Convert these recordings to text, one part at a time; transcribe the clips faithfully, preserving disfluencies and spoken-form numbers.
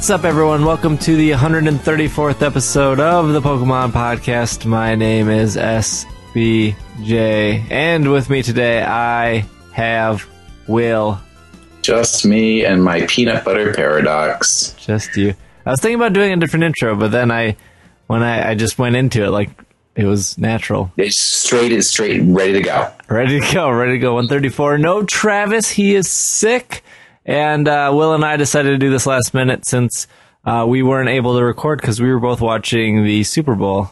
What's up, everyone? Welcome to the one hundred thirty-fourth episode of the Pokemon Podcast. My name is S B J, and with me today I have Will. Just me and my peanut butter paradox. Just you. I was thinking about doing a different intro, but then I, when I, I just went into it like it was natural. It's straight, it's straight, ready to go. Ready to go, ready to go. one thirty-four. No Travis, he is sick. And uh, Will and I decided to do this last minute since uh, we weren't able to record because we were both watching the Super Bowl.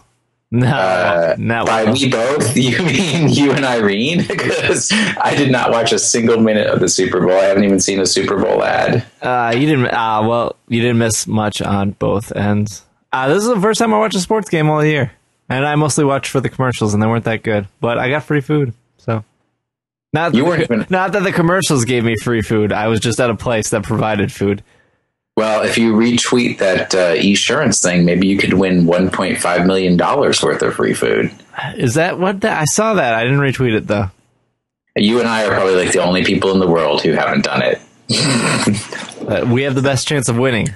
No, uh, not by well. We both? You mean you and Irene? Because I did not watch a single minute of the Super Bowl. I haven't even seen a Super Bowl ad. Uh, you didn't. Uh, well, you didn't miss much on both ends. Uh, this is the first time I watched a sports game all year, and I mostly watched for the commercials, and they weren't that good. But I got free food, so. Not that, you weren't even, not that the commercials gave me free food. I was just at a place that provided food. Well, if you retweet that uh, eSurance thing, maybe you could win one point five million dollars worth of free food. Is that what that? I saw that. I didn't retweet it, though. You and I are probably like the only people in the world who haven't done it. uh, we have the best chance of winning.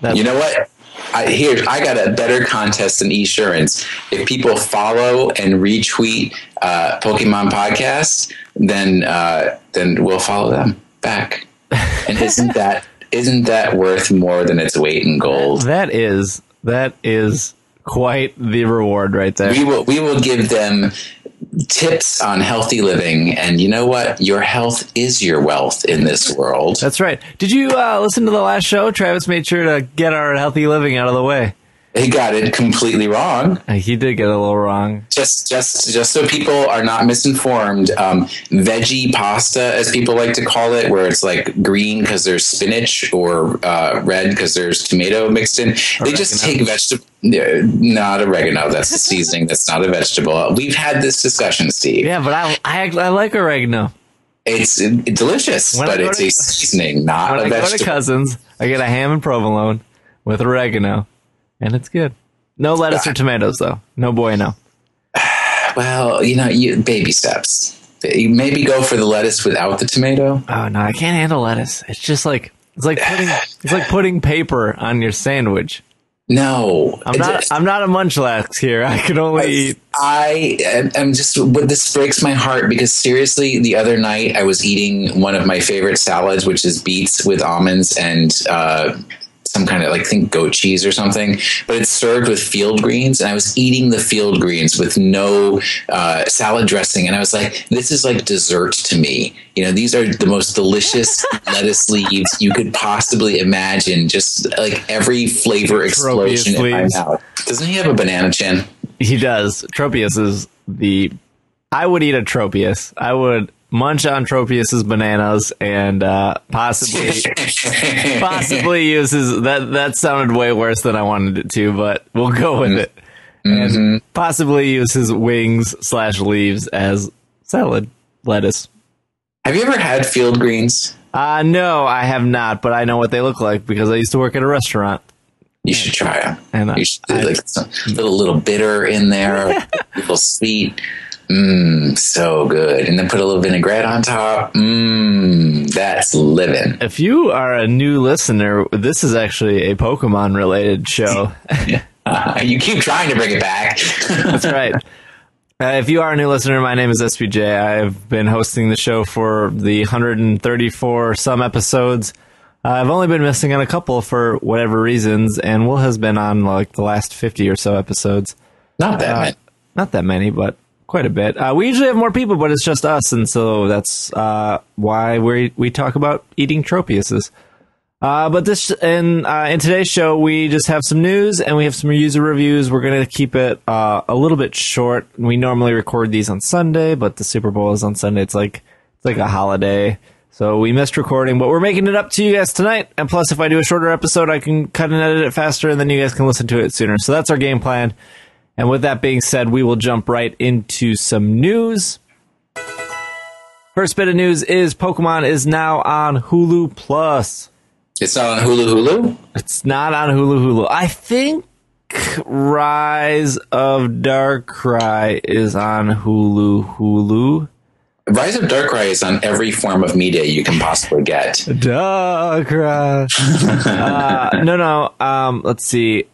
That's you know what? I, here, I got a better contest than eSurance. If people follow and retweet uh, Pokemon Podcasts, then uh, then we'll follow them back. And isn't that isn't that worth more than its weight in gold? That is that is quite the reward right there. We will we will give them tips on healthy living, and you know what? Your health is your wealth in this world. That's right. Did you uh, listen to the last show? Travis made sure to get our healthy living out of the way. He got it completely wrong. He did get it a little wrong. Just, just, just so people are not misinformed, um, veggie pasta, as people like to call it, where it's like green because there's spinach or uh, red because there's tomato mixed in. Oregano. They just take vegetable, not oregano. That's the seasoning. That's not a vegetable. We've had this discussion, Steve. Yeah, but I, I, I like oregano. It's it, delicious, when but it's to, a seasoning, not a I vegetable. When I go to Cousins, I get a ham and provolone with oregano. And it's good. No lettuce or tomatoes, though. No bueno. Well, you know, you baby steps. You maybe go for the lettuce without the tomato. Oh no, I can't handle lettuce. It's just like it's like putting it's like putting paper on your sandwich. No, I'm not. Just, I'm not a munchlax here. I can only I, eat. I am just. This breaks my heart because seriously, the other night I was eating one of my favorite salads, which is beets with almonds and. Uh, some kind of like think goat cheese or something, but it's served with field greens. And I was eating the field greens with no uh, salad dressing. And I was like, this is like dessert to me. You know, these are the most delicious lettuce leaves you could possibly imagine. Just like every flavor explosion Tropius, in my mouth. Doesn't he have a banana chin? He does. Tropius is the, I would eat a Tropius. I would munch on Tropius's bananas and uh, possibly possibly uses that that sounded way worse than I wanted it to, but we'll go with it. Mm-hmm. And possibly use his wings slash leaves as salad lettuce. Have you ever had field greens? Uh, no, I have not, but I know what they look like because I used to work at a restaurant. You should try them. And I, you should do I, like some little little bitter in there, a little sweet. Mmm, so good. And then put a little vinaigrette on top. Mmm, that's living. If you are a new listener, this is actually a Pokemon-related show. uh, you keep trying to bring it back. That's right. Uh, if you are a new listener, my name is S B J. I've been hosting the show for the one hundred thirty-four some episodes. Uh, I've only been missing on a couple for whatever reasons, and Will has been on like the last fifty or so episodes. Not that uh, many. Not that many, but... Quite a bit. Uh, we usually have more people, but it's just us, and so that's uh, why we we talk about eating Tropiuses. Uh, but this in uh, in today's show, we just have some news and we have some user reviews. We're going to keep it uh, a little bit short. We normally record these on Sunday, but the Super Bowl is on Sunday. It's like it's like a holiday, So we missed recording, but we're making it up to you guys tonight. And plus, if I do a shorter episode, I can cut and edit it faster, and then you guys can listen to it sooner. So that's our game plan. And with that being said, we will jump right into some news. First bit of news is Pokemon is now on Hulu Plus. It's not on Hulu Hulu? It's not on Hulu Hulu. I think Rise of Darkrai is on Hulu Hulu. Rise of Darkrai is on every form of media you can possibly get. Darkrai. uh, no, no. Um, let's see.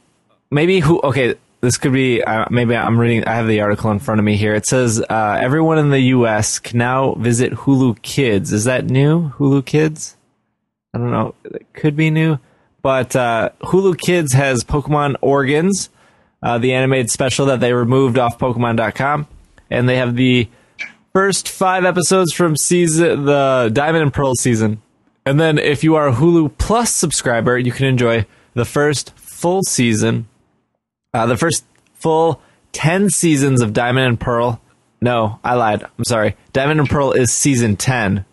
Maybe who? Okay, this could be. Uh, maybe I'm reading. I have the article in front of me here. It says uh, everyone in the U S can now visit Hulu Kids. Is that new? Hulu Kids? I don't know. It could be new, but uh, Hulu Kids has Pokemon Origins, uh, the animated special that they removed off Pokemon dot com, and they have the first five episodes from season the Diamond and Pearl season. And then if you are a Hulu Plus subscriber, you can enjoy the first full season, uh, the first full ten seasons of Diamond and Pearl. No, I lied. I'm sorry. Diamond and Pearl is season ten.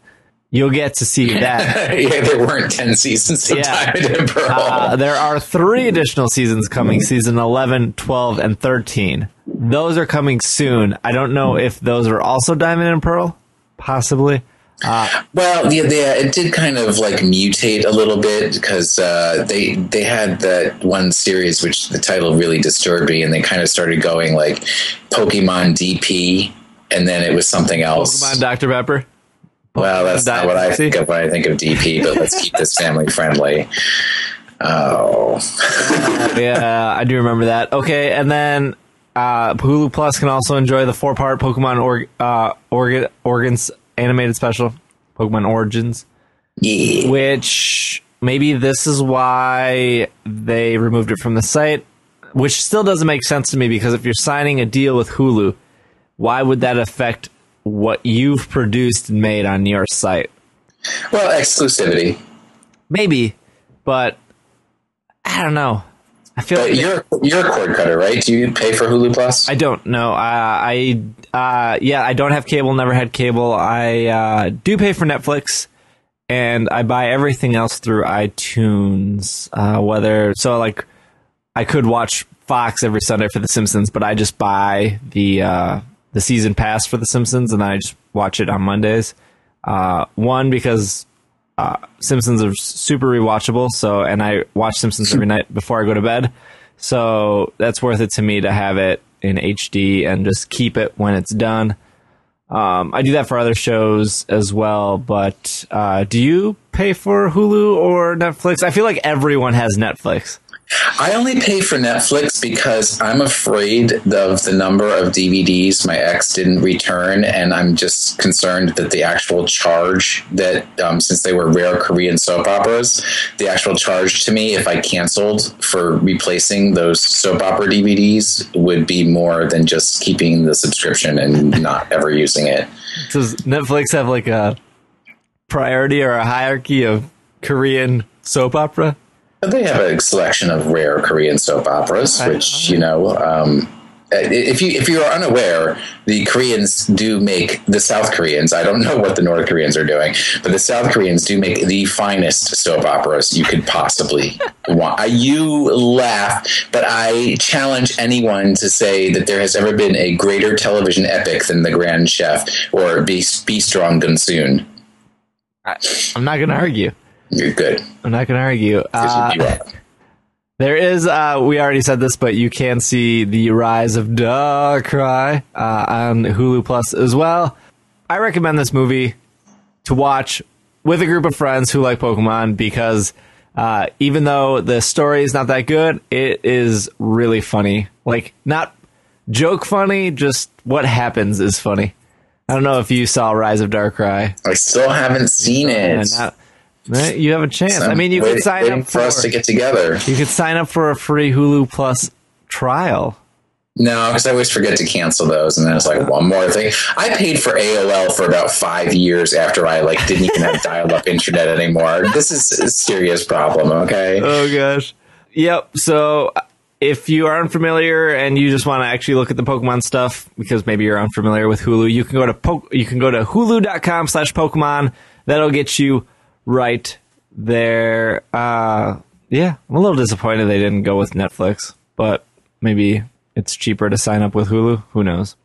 You'll get to see that. Yeah, there weren't ten seasons of yeah. Diamond and Pearl. Uh, there are three additional seasons coming, season eleven, twelve, and thirteen. Those are coming soon. I don't know if those are also Diamond and Pearl, possibly. Uh, well, yeah, yeah, it did kind of like mutate a little bit because uh, they they had that one series which the title really disturbed me, and they kind of started going like Pokemon D P, and then it was something else. Pokemon Doctor Pepper. Well, that's not what I think of when I think of D P, but let's keep this family friendly. Oh, yeah, I do remember that. Okay, and then. Uh, Hulu Plus can also enjoy the four-part Pokemon or, uh, or, Origins animated special, Pokemon Origins, yeah. Which maybe this is why they removed it from the site, which still doesn't make sense to me because if you're signing a deal with Hulu, why would that affect what you've produced and made on your site? Well, exclusivity. Maybe, but I don't know. I feel but like you're you're a cord cutter, right? Do you pay for Hulu Plus? I don't know. Uh, I uh, yeah, I don't have cable. Never had cable. I uh, do pay for Netflix, and I buy everything else through iTunes. Uh, whether so, like I could watch Fox every Sunday for The Simpsons, but I just buy the uh, the season pass for The Simpsons, and I just watch it on Mondays. Uh, one because. Uh, Simpsons are super rewatchable, so and I watch Simpsons every night before I go to bed, so that's worth it to me to have it in H D and just keep it when it's done. Um, I do that for other shows as well, but uh, do you pay for Hulu or Netflix? I feel like everyone has Netflix. I only pay for Netflix because I'm afraid of the number of D V Ds my ex didn't return, and I'm just concerned that the actual charge that, um, since they were rare Korean soap operas, the actual charge to me if I canceled for replacing those soap opera D V Ds would be more than just keeping the subscription and not ever using it. Does Netflix have like a priority or a hierarchy of Korean soap opera? They have a selection of rare Korean soap operas, which, you know, um, if you if you are unaware, the Koreans do make the South Koreans. I don't know what the North Koreans are doing, but the South Koreans do make the finest soap operas you could possibly want. You laugh, but I challenge anyone to say that there has ever been a greater television epic than The Grand Chef or Be, Be Strong Gunsoon. I'm not going to argue. You're good. I'm not going to argue. Uh, there is, uh, we already said this, but you can see the Rise of Darkrai uh, on Hulu Plus as well. I recommend this movie to watch with a group of friends who like Pokemon because uh, even though the story is not that good, it is really funny. Like, not joke funny, just what happens is funny. I don't know if you saw Rise of Darkrai. I still haven't seen it. Yeah, not, you have a chance. So I mean, you wait, could sign up for, for us to get together. You could sign up for a free Hulu Plus trial. No, because I always forget to cancel those, and then it's like one more thing. I paid for A O L for about five years after I like didn't even have dial-up internet anymore. This is a serious problem. Okay. Oh gosh. Yep. So if you are unfamiliar and you just want to actually look at the Pokemon stuff because maybe you're unfamiliar with Hulu, you can go to po- you can go to hulu dot com slash Pokemon. that'll get you right there. Uh, yeah, I'm a little disappointed they didn't go with Netflix, but maybe it's cheaper to sign up with Hulu. Who knows?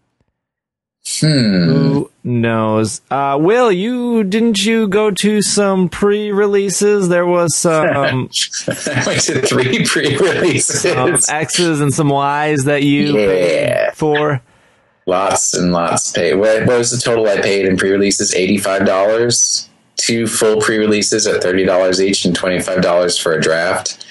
Hmm. Who knows? Uh, Will, you didn't you go to some pre-releases? There was some um, went to three pre-releases, um, X's and some Y's that you yeah. paid for. Lots and lots paid. What, what was the total I paid in pre-releases? eighty-five dollars. Two full pre-releases at thirty dollars each and twenty-five dollars for a draft.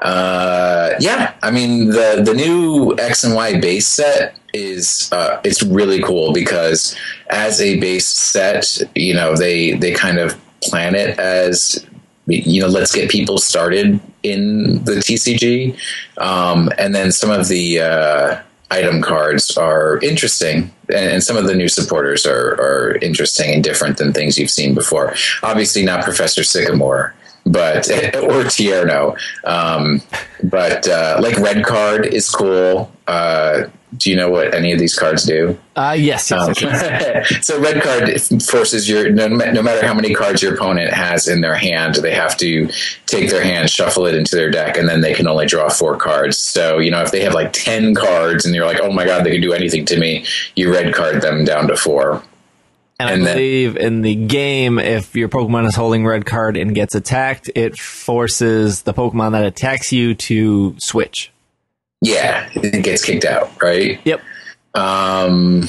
Uh, yeah, I mean the the new X and Y base set is uh, it's really cool because as a base set, you know, they they kind of plan it as, you know, let's get people started in the T C G, um, and then some of the uh, item cards are interesting, and some of the new supporters are, are interesting and different than things you've seen before. Obviously, not Professor Sycamore, but or Tierno, um, but uh, like Red Card is cool. Uh, do you know what any of these cards do? Uh, yes. yes, um, yes. So Red Card forces your, no, no matter how many cards your opponent has in their hand, they have to take their hand, shuffle it into their deck, and then they can only draw four cards. So, you know, if they have like ten cards and you're like, oh my God, they can do anything to me, you Red Card them down to four. And, and I believe then, in the game, if your Pokemon is holding Red Card and gets attacked, it forces the Pokemon that attacks you to switch. Yeah, it gets kicked out, right? Yep. Um,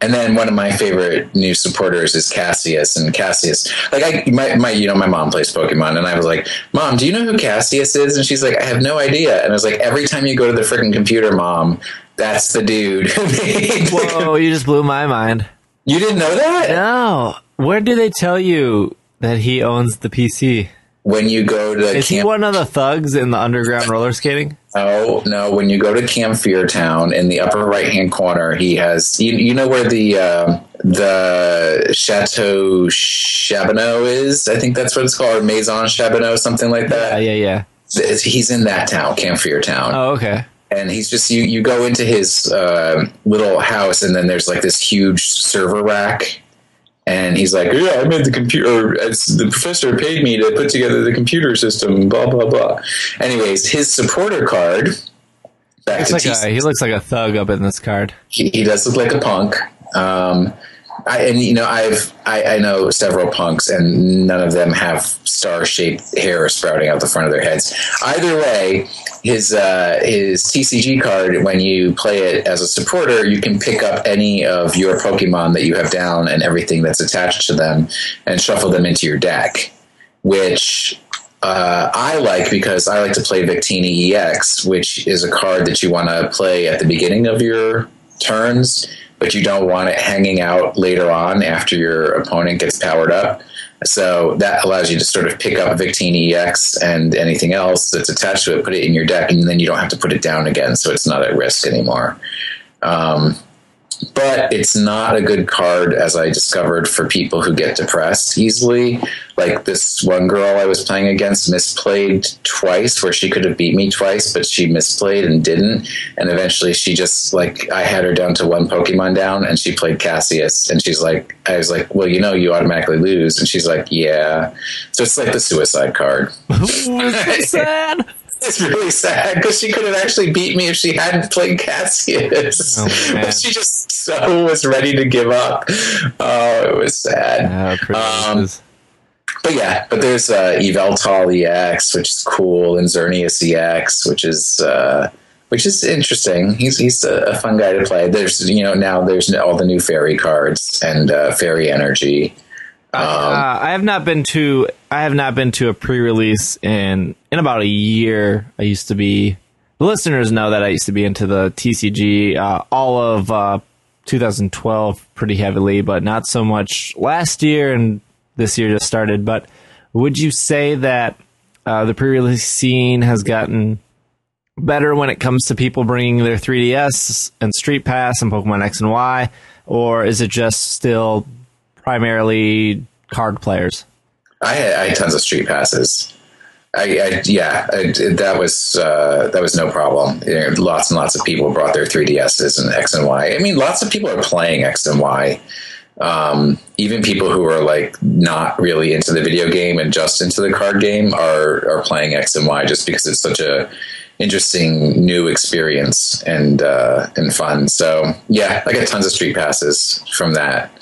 and then one of my favorite new supporters is Cassius, and Cassius, like I, my, my, you know, my mom plays Pokemon, and I was like, Mom, do you know who Cassius is? And she's like, I have no idea. And I was like, every time you go to the freaking computer, Mom, that's the dude. Whoa, you just blew my mind. You didn't know that? No. Where do they tell you that he owns the P C? When you go to Is camp- he one of the thugs in the underground roller skating? Oh, no. When you go to Camp Fear Town, in the upper right-hand corner, he has... You, you know where the uh, the Chateau Chaboneau is? I think that's what it's called. Or Maison Chaboneau, something like that. Yeah, yeah, yeah. He's in that town, Camp Fear Town. Oh, okay. And he's just, you, you go into his uh, little house, and then there's like this huge server rack. And he's like, yeah, I made the computer. It's, the professor paid me to put together the computer system, blah, blah, blah. Anyways, his supporter card. Back to like a, he looks like a thug up in this card. He, he does look like a punk. Um, I, and, you know, I've, I, I know several punks, and none of them have star-shaped hair sprouting out the front of their heads. Either way, his uh, his T C G card, when you play it as a supporter, you can pick up any of your Pokemon that you have down and everything that's attached to them and shuffle them into your deck, which... Uh, I like because I like to play Victini E X, which is a card that you want to play at the beginning of your turns, but you don't want it hanging out later on after your opponent gets powered up. So that allows you to sort of pick up Victini E X and anything else that's attached to it, put it in your deck, and then you don't have to put it down again, so it's not at risk anymore. Um, but it's not a good card, as I discovered, for people who get depressed easily. Like this one girl I was playing against misplayed twice, where she could have beat me twice, but she misplayed and didn't. And eventually she just, like, I had her down to one Pokemon down, and she played Cassius. And she's like, I was like, well, you know, you automatically lose. And she's like, yeah. So it's like the suicide card. It's so sad. It's really sad because she could have actually beat me if she hadn't played Cassius. Oh, but she just so was ready to give up. Oh, it was sad. Yeah, um, but yeah, but there's uh, Yveltal E X, which is cool, and Xerneas E X, which is uh, which is interesting. He's he's a, a fun guy to play. There's you know now there's all the new fairy cards and uh, fairy energy. Um, uh, I have not been to I have not been to a pre-release in in about a year. I used to be the listeners know that I used to be into the T C G uh, all of uh, twenty twelve pretty heavily, but not so much last year, and this year just started. But would you say that uh, the pre-release scene has gotten better when it comes to people bringing their three D S and Street Pass and Pokemon X and Y, or is it just still primarily card players? I had, I had tons of street passes. I, I yeah, I, that was uh, that was no problem. You know, lots and lots of people brought their three D Ss and X and Y. I mean, lots of people are playing X and Y. Um, even people who are like not really into the video game and just into the card game are are playing X and Y just because it's such a interesting new experience and uh, and fun. So yeah, I get tons of street passes from that.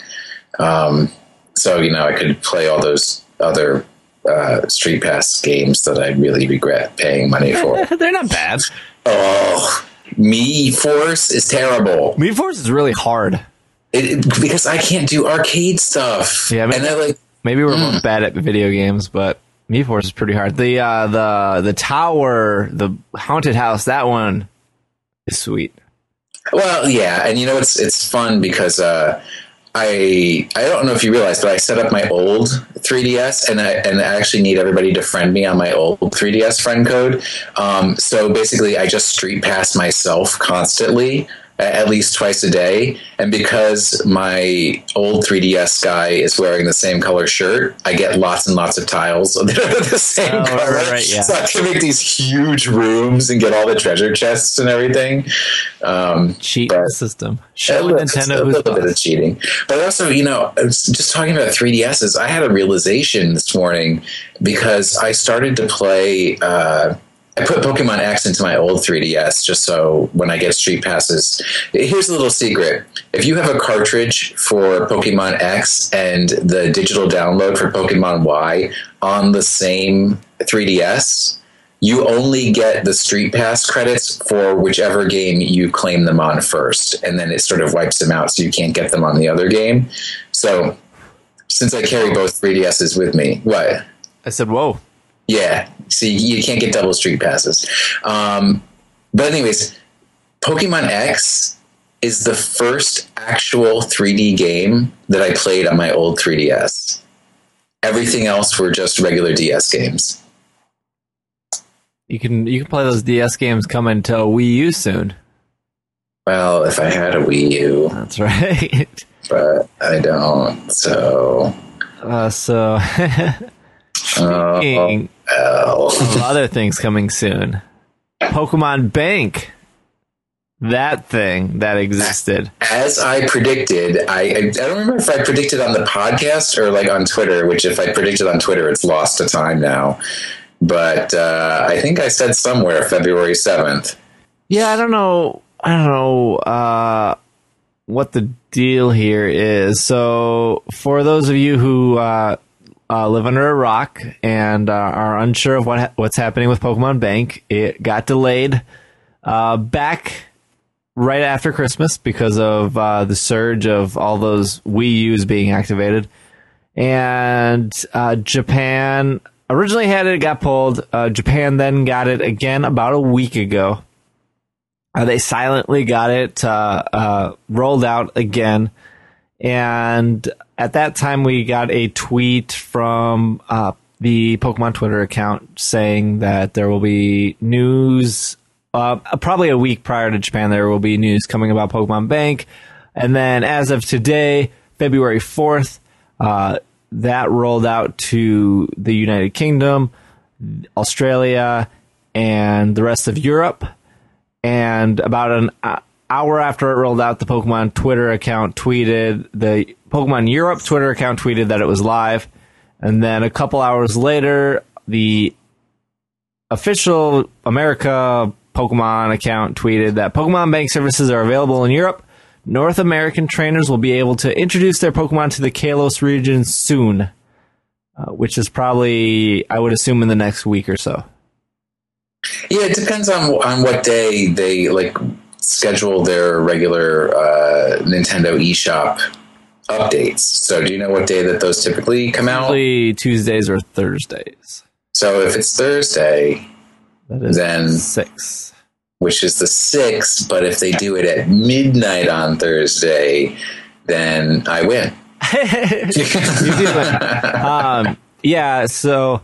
Um, so you know, I could play all those other uh, street pass games that I really regret paying money for. They're not bad. Oh, Mii Force is terrible. Mii Force is really hard. It, it, because I can't do arcade stuff. Yeah, maybe, and they're like, maybe we're mm. both bad at video games, but Mii Force is pretty hard. The uh, the the tower, the haunted house, that one is sweet. Well, yeah, and you know it's it's fun because uh, I I don't know if you realize, but I set up my old three D S, and I and I actually need everybody to friend me on my old three D S friend code. Um, so basically, I just street pass myself constantly, at least twice a day. And because my old three D S guy is wearing the same color shirt, I get lots and lots of tiles that are the same oh, color. Right, right, yeah. So I can make these huge rooms and get all the treasure chests and everything. Um, Cheat system. Show Nintendo a little boss. Bit of cheating. But also, you know, just talking about three D Ss, I had a realization this morning because I started to play... Uh, I put Pokemon X into my old three D S just so when I get street passes. Here's a little secret. If you have a cartridge for Pokemon X and the digital download for Pokemon Y on the same three D S, you only get the street pass credits for whichever game you claim them on first, and then it sort of wipes them out so you can't get them on the other game. So since I carry both three D Ss with me, what? I said, whoa. Yeah, see, you can't get double street passes. Um, but anyways, Pokemon X is the first actual three D game that I played on my old three D S. Everything else were just regular D S games. You can you can play those D S games coming to a Wii U soon. Well, if I had a Wii U. That's right. But I don't, so... Uh, so... Speaking uh, oh. of other things coming soon, Pokemon Bank, that thing that existed. As I predicted, I, I don't remember if I predicted on the podcast or like on Twitter, which if I predicted on Twitter, it's lost to time now. But uh, I think I said somewhere February seventh. Yeah, I don't know. I don't know uh, what the deal here is. So for those of you who... Uh, Uh, live under a rock and uh, are unsure of what ha- what's happening with Pokemon Bank. It got delayed uh, back right after Christmas because of uh, the surge of all those Wii U's being activated. And uh, Japan originally had it, it got pulled. Uh, Japan then got it again about a week ago. Uh, they silently got it uh, uh, rolled out again. And at that time, we got a tweet from uh, the Pokemon Twitter account saying that there will be news, uh, probably a week prior to Japan, there will be news coming about Pokemon Bank. And then as of today, February fourth, uh, that rolled out to the United Kingdom, Australia, and the rest of Europe. And about an uh, hour after it rolled out, the Pokemon Twitter account tweeted, the Pokemon Europe Twitter account tweeted that it was live. And then a couple hours later, the official America Pokemon account tweeted that Pokemon Bank services are available in Europe. North American trainers will be able to introduce their Pokemon to the Kalos region soon, uh, which is probably, I would assume, in the next week or so. Yeah, it depends on on what day they, like... schedule their regular uh, Nintendo eShop updates. So do you know what day that those typically come out? Probably Tuesdays or Thursdays. So if it's Thursday, that is then six, which is the sixth, but if they do it at midnight on Thursday, then I win. You do win. Um, yeah, so...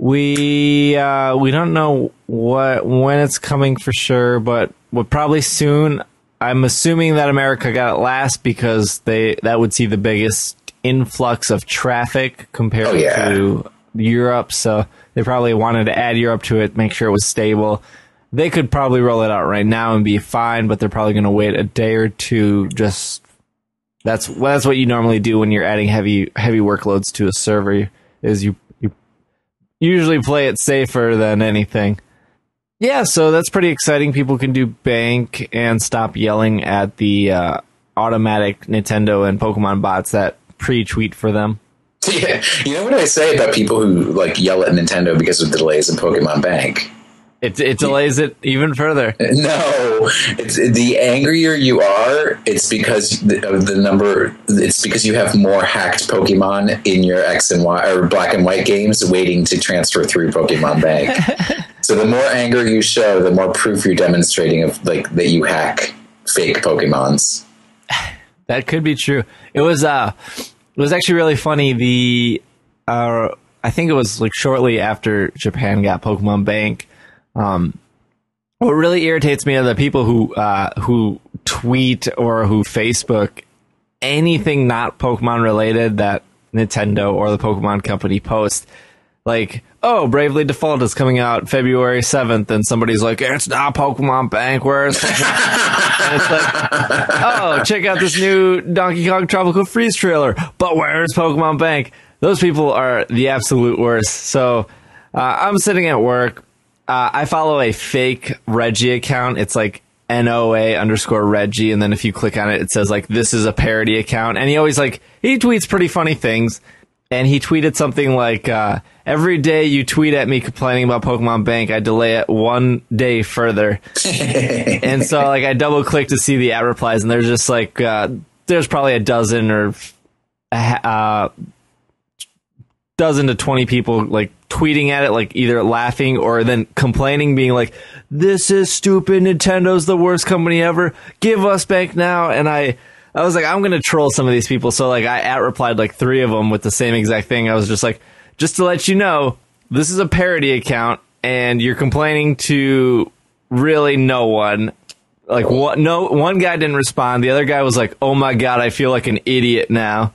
We uh, we don't know what when it's coming for sure, but we'll probably soon. I'm assuming that America got it last because they that would see the biggest influx of traffic compared oh, yeah. to Europe. So they probably wanted to add Europe to it, make sure it was stable. They could probably roll it out right now and be fine, but they're probably going to wait a day or two just that's that's what you normally do when you're adding heavy heavy workloads to a server. Is you you usually play it safer than anything. Yeah, so that's pretty exciting. People can do bank and stop yelling at the uh, automatic Nintendo and Pokemon bots that pre-tweet for them. Yeah, you know what I say about people who like yell at Nintendo because of the delays in Pokemon Bank? It it delays it even further. No, it's, the angrier you are, it's because of the number. It's because you have more hacked Pokemon in your X and Y or Black and White games waiting to transfer through Pokemon Bank. So the more anger you show, the more proof you're demonstrating of like that you hack fake Pokemons. That could be true. It was uh, it was actually really funny. The uh, I think it was like shortly after Japan got Pokemon Bank. Um, what really irritates me are the people who uh, who tweet or who Facebook anything not Pokemon related that Nintendo or the Pokemon Company post. Like, oh, Bravely Default is coming out February seventh, and somebody's like, it's not Pokemon Bank, where's Pokemon? And it's like, oh, check out this new Donkey Kong Tropical Freeze trailer, but where's Pokemon Bank? Those people are the absolute worst. So uh, I'm sitting at work. Uh, I follow a fake Reggie account. It's like N O A underscore Reggie. And then if you click on it, it says like, this is a parody account. And he always like, he tweets pretty funny things. And he tweeted something like, uh, every day you tweet at me complaining about Pokemon Bank, I delay it one day further. And so like I double click to see the ad replies. And there's just like, uh, there's probably a dozen or uh, dozen to twenty people like tweeting at it, like either laughing or then complaining, being like, this is stupid, Nintendo's the worst company ever, give us bank now. And I I was like, I'm gonna troll some of these people, so like I at replied like three of them with the same exact thing. I was just like, just to let you know, this is a parody account and you're complaining to really no one. Like what? No, one guy didn't respond, the other guy was like, oh my god, I feel like an idiot now.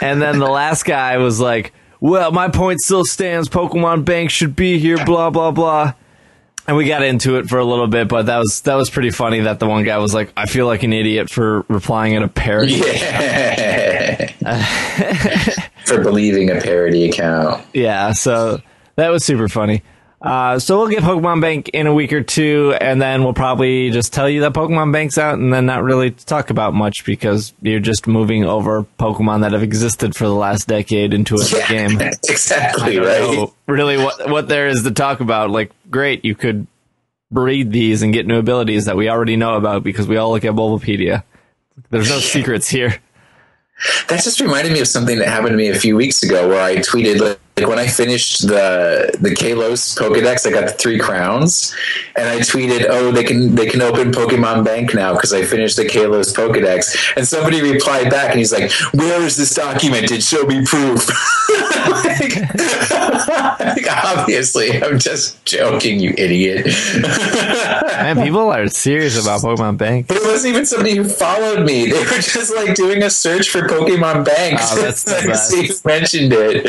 And then the last guy was like, well, my point still stands. Pokemon Bank should be here, blah, blah, blah. And we got into it for a little bit, but that was that was pretty funny that the one guy was like, I feel like an idiot for replying in a parody yeah. account. For believing a parody account. Yeah, so that was super funny. Uh, so we'll get Pokemon Bank in a week or two, and then we'll probably just tell you that Pokemon Bank's out and then not really talk about much because you're just moving over Pokemon that have existed for the last decade into a yeah, game. Exactly, I don't right? know really what, what there is to talk about. Like, great, you could breed these and get new abilities that we already know about because we all look at Bulbapedia. There's no secrets here. That just reminded me of something that happened to me a few weeks ago where I tweeted... Like, Like when I finished the the Kalos Pokedex, I got the three crowns, and I tweeted, "Oh, they can they can open Pokemon Bank now because I finished the Kalos Pokedex." And somebody replied back, and he's like, "Where is this documented? Show me proof." like, like, obviously, I'm just joking, you idiot. Man, people are serious about Pokemon Bank. But it wasn't even somebody who followed me; they were just like doing a search for Pokemon Bank. Oh, that's the best. Steve mentioned it.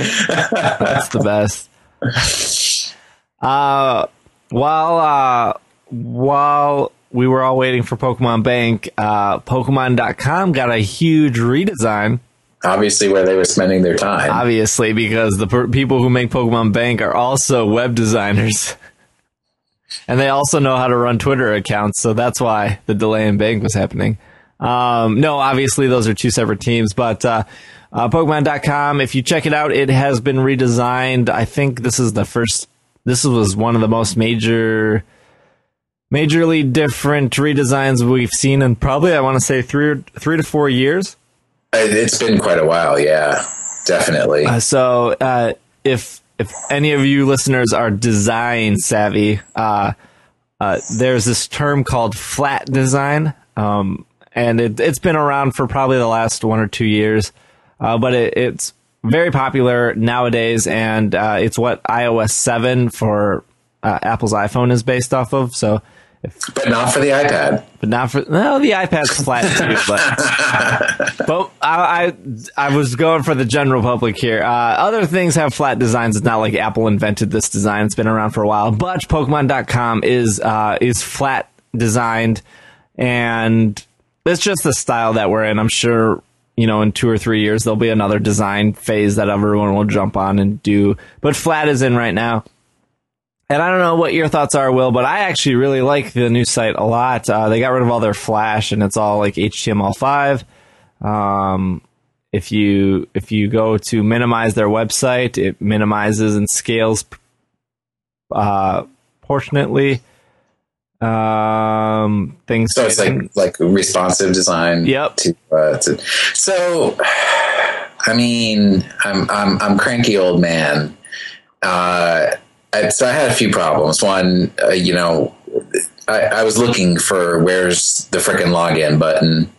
That's the best. Uh, while uh, while we were all waiting for Pokemon Bank, uh, Pokemon dot com got a huge redesign. Obviously, where they were spending their time. Obviously, because the per- people who make Pokemon Bank are also web designers. And they also know how to run Twitter accounts, so that's why the delay in Bank was happening. Um, no, obviously, those are two separate teams, but... Uh, Uh, Pokemon dot com, if you check it out, it has been redesigned. I think this is the first, this was one of the most major, majorly different redesigns we've seen in probably, I want to say, three, three to four years. It's been quite a while, yeah, definitely. Uh, so uh, if if any of you listeners are design savvy, uh, uh, there's this term called flat design, um, and it, it's been around for probably the last one or two years. Uh, but it, it's very popular nowadays, and uh, it's what iOS seven for uh, Apple's iPhone is based off of. So, if, but not for the iPad. But not for no, the iPad's flat too. But but I, I I was going for the general public here. Uh, other things have flat designs. It's not like Apple invented this design. It's been around for a while. But Pokemon dot com is uh, is flat designed, and it's just the style that we're in. I'm sure, you know, in two or three years, there'll be another design phase that everyone will jump on and do. But flat is in right now. And I don't know what your thoughts are, Will, but I actually really like the new site a lot. Uh, they got rid of all their Flash, and it's all like H T M L five. Um, if you if you go to minimize their website, it minimizes and scales uh, proportionately. Um, things so it's like like responsive design. Yep. To, uh, to, so, I mean, I'm I'm I'm cranky old man. Uh. So I had a few problems. One, uh, you know, I, I was looking for where's the frickin' login button.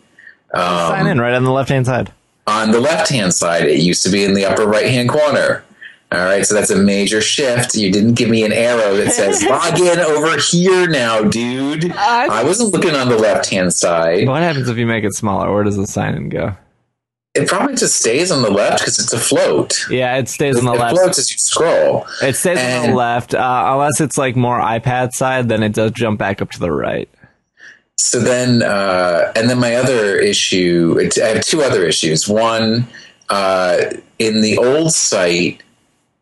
Um, Sign in right on the left-hand side. On the left-hand side, it used to be in the upper right-hand corner. All right, so that's a major shift. You didn't give me an arrow that says log in over here now, dude. Uh, I wasn't looking on the left-hand side. What happens if you make it smaller? Where does the sign-in go? It probably just stays on the left because it's a float. Yeah, it stays on the it left. It floats as you scroll. It stays and on the left. Uh, unless it's like more iPad side, then it does jump back up to the right. So then, uh, and then my other issue, it, I have two other issues. One, uh, in the old site,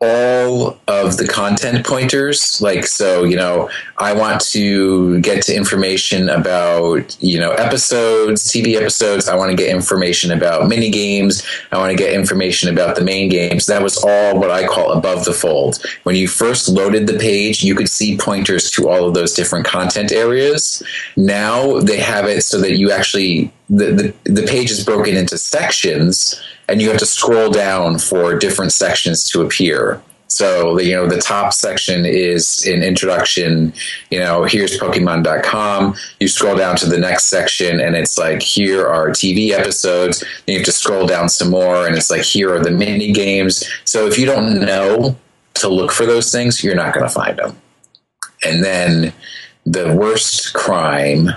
all of the content pointers, like, so, you know, I want to get to information about, you know, episodes, T V episodes. I want to get information about mini games. I want to get information about the main games. That was all what I call above the fold. When you first loaded the page, you could see pointers to all of those different content areas. Now they have it so that you actually, the, the, the page is broken into sections, and you have to scroll down for different sections to appear. So, you know, the top section is an introduction, you know, here's Pokemon dot com. You scroll down to the next section, and it's like, here are T V episodes. You have to scroll down some more, and it's like, here are the mini games. So if you don't know to look for those things, you're not going to find them. And then the worst crime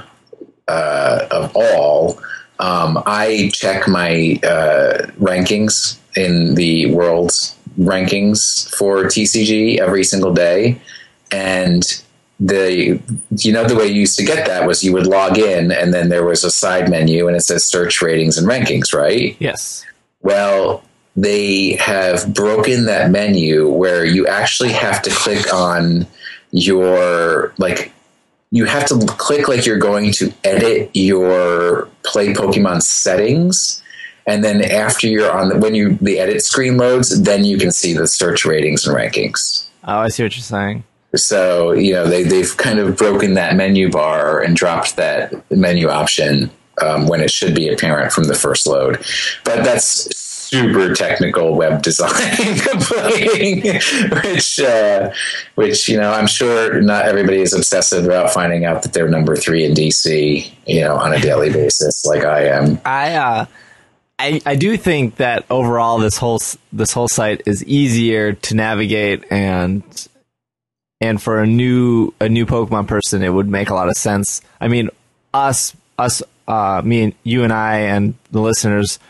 uh, of all, Um, I check my uh, rankings in the world rankings for T C G every single day. And the, you know, the way you used to get that was you would log in and then there was a side menu and it says search ratings and rankings, right? Yes. Well, they have broken that menu where you actually have to click on your, like, you have to click like you're going to edit your Play Pokemon settings. And then after you're on the, when you, the edit screen loads, then you can see the search ratings and rankings. Oh, I see what you're saying. So, you know, they, they've kind of broken that menu bar and dropped that menu option um, when it should be apparent from the first load. But that's super technical web design playing, which, uh, which, you know, I'm sure not everybody is obsessive about finding out that they're number three in D C, you know, on a daily basis, like I am. I, uh, I, I do think that overall, this whole this whole site is easier to navigate, and and for a new a new Pokemon person, it would make a lot of sense. I mean, us us, uh, me and you and I and the listeners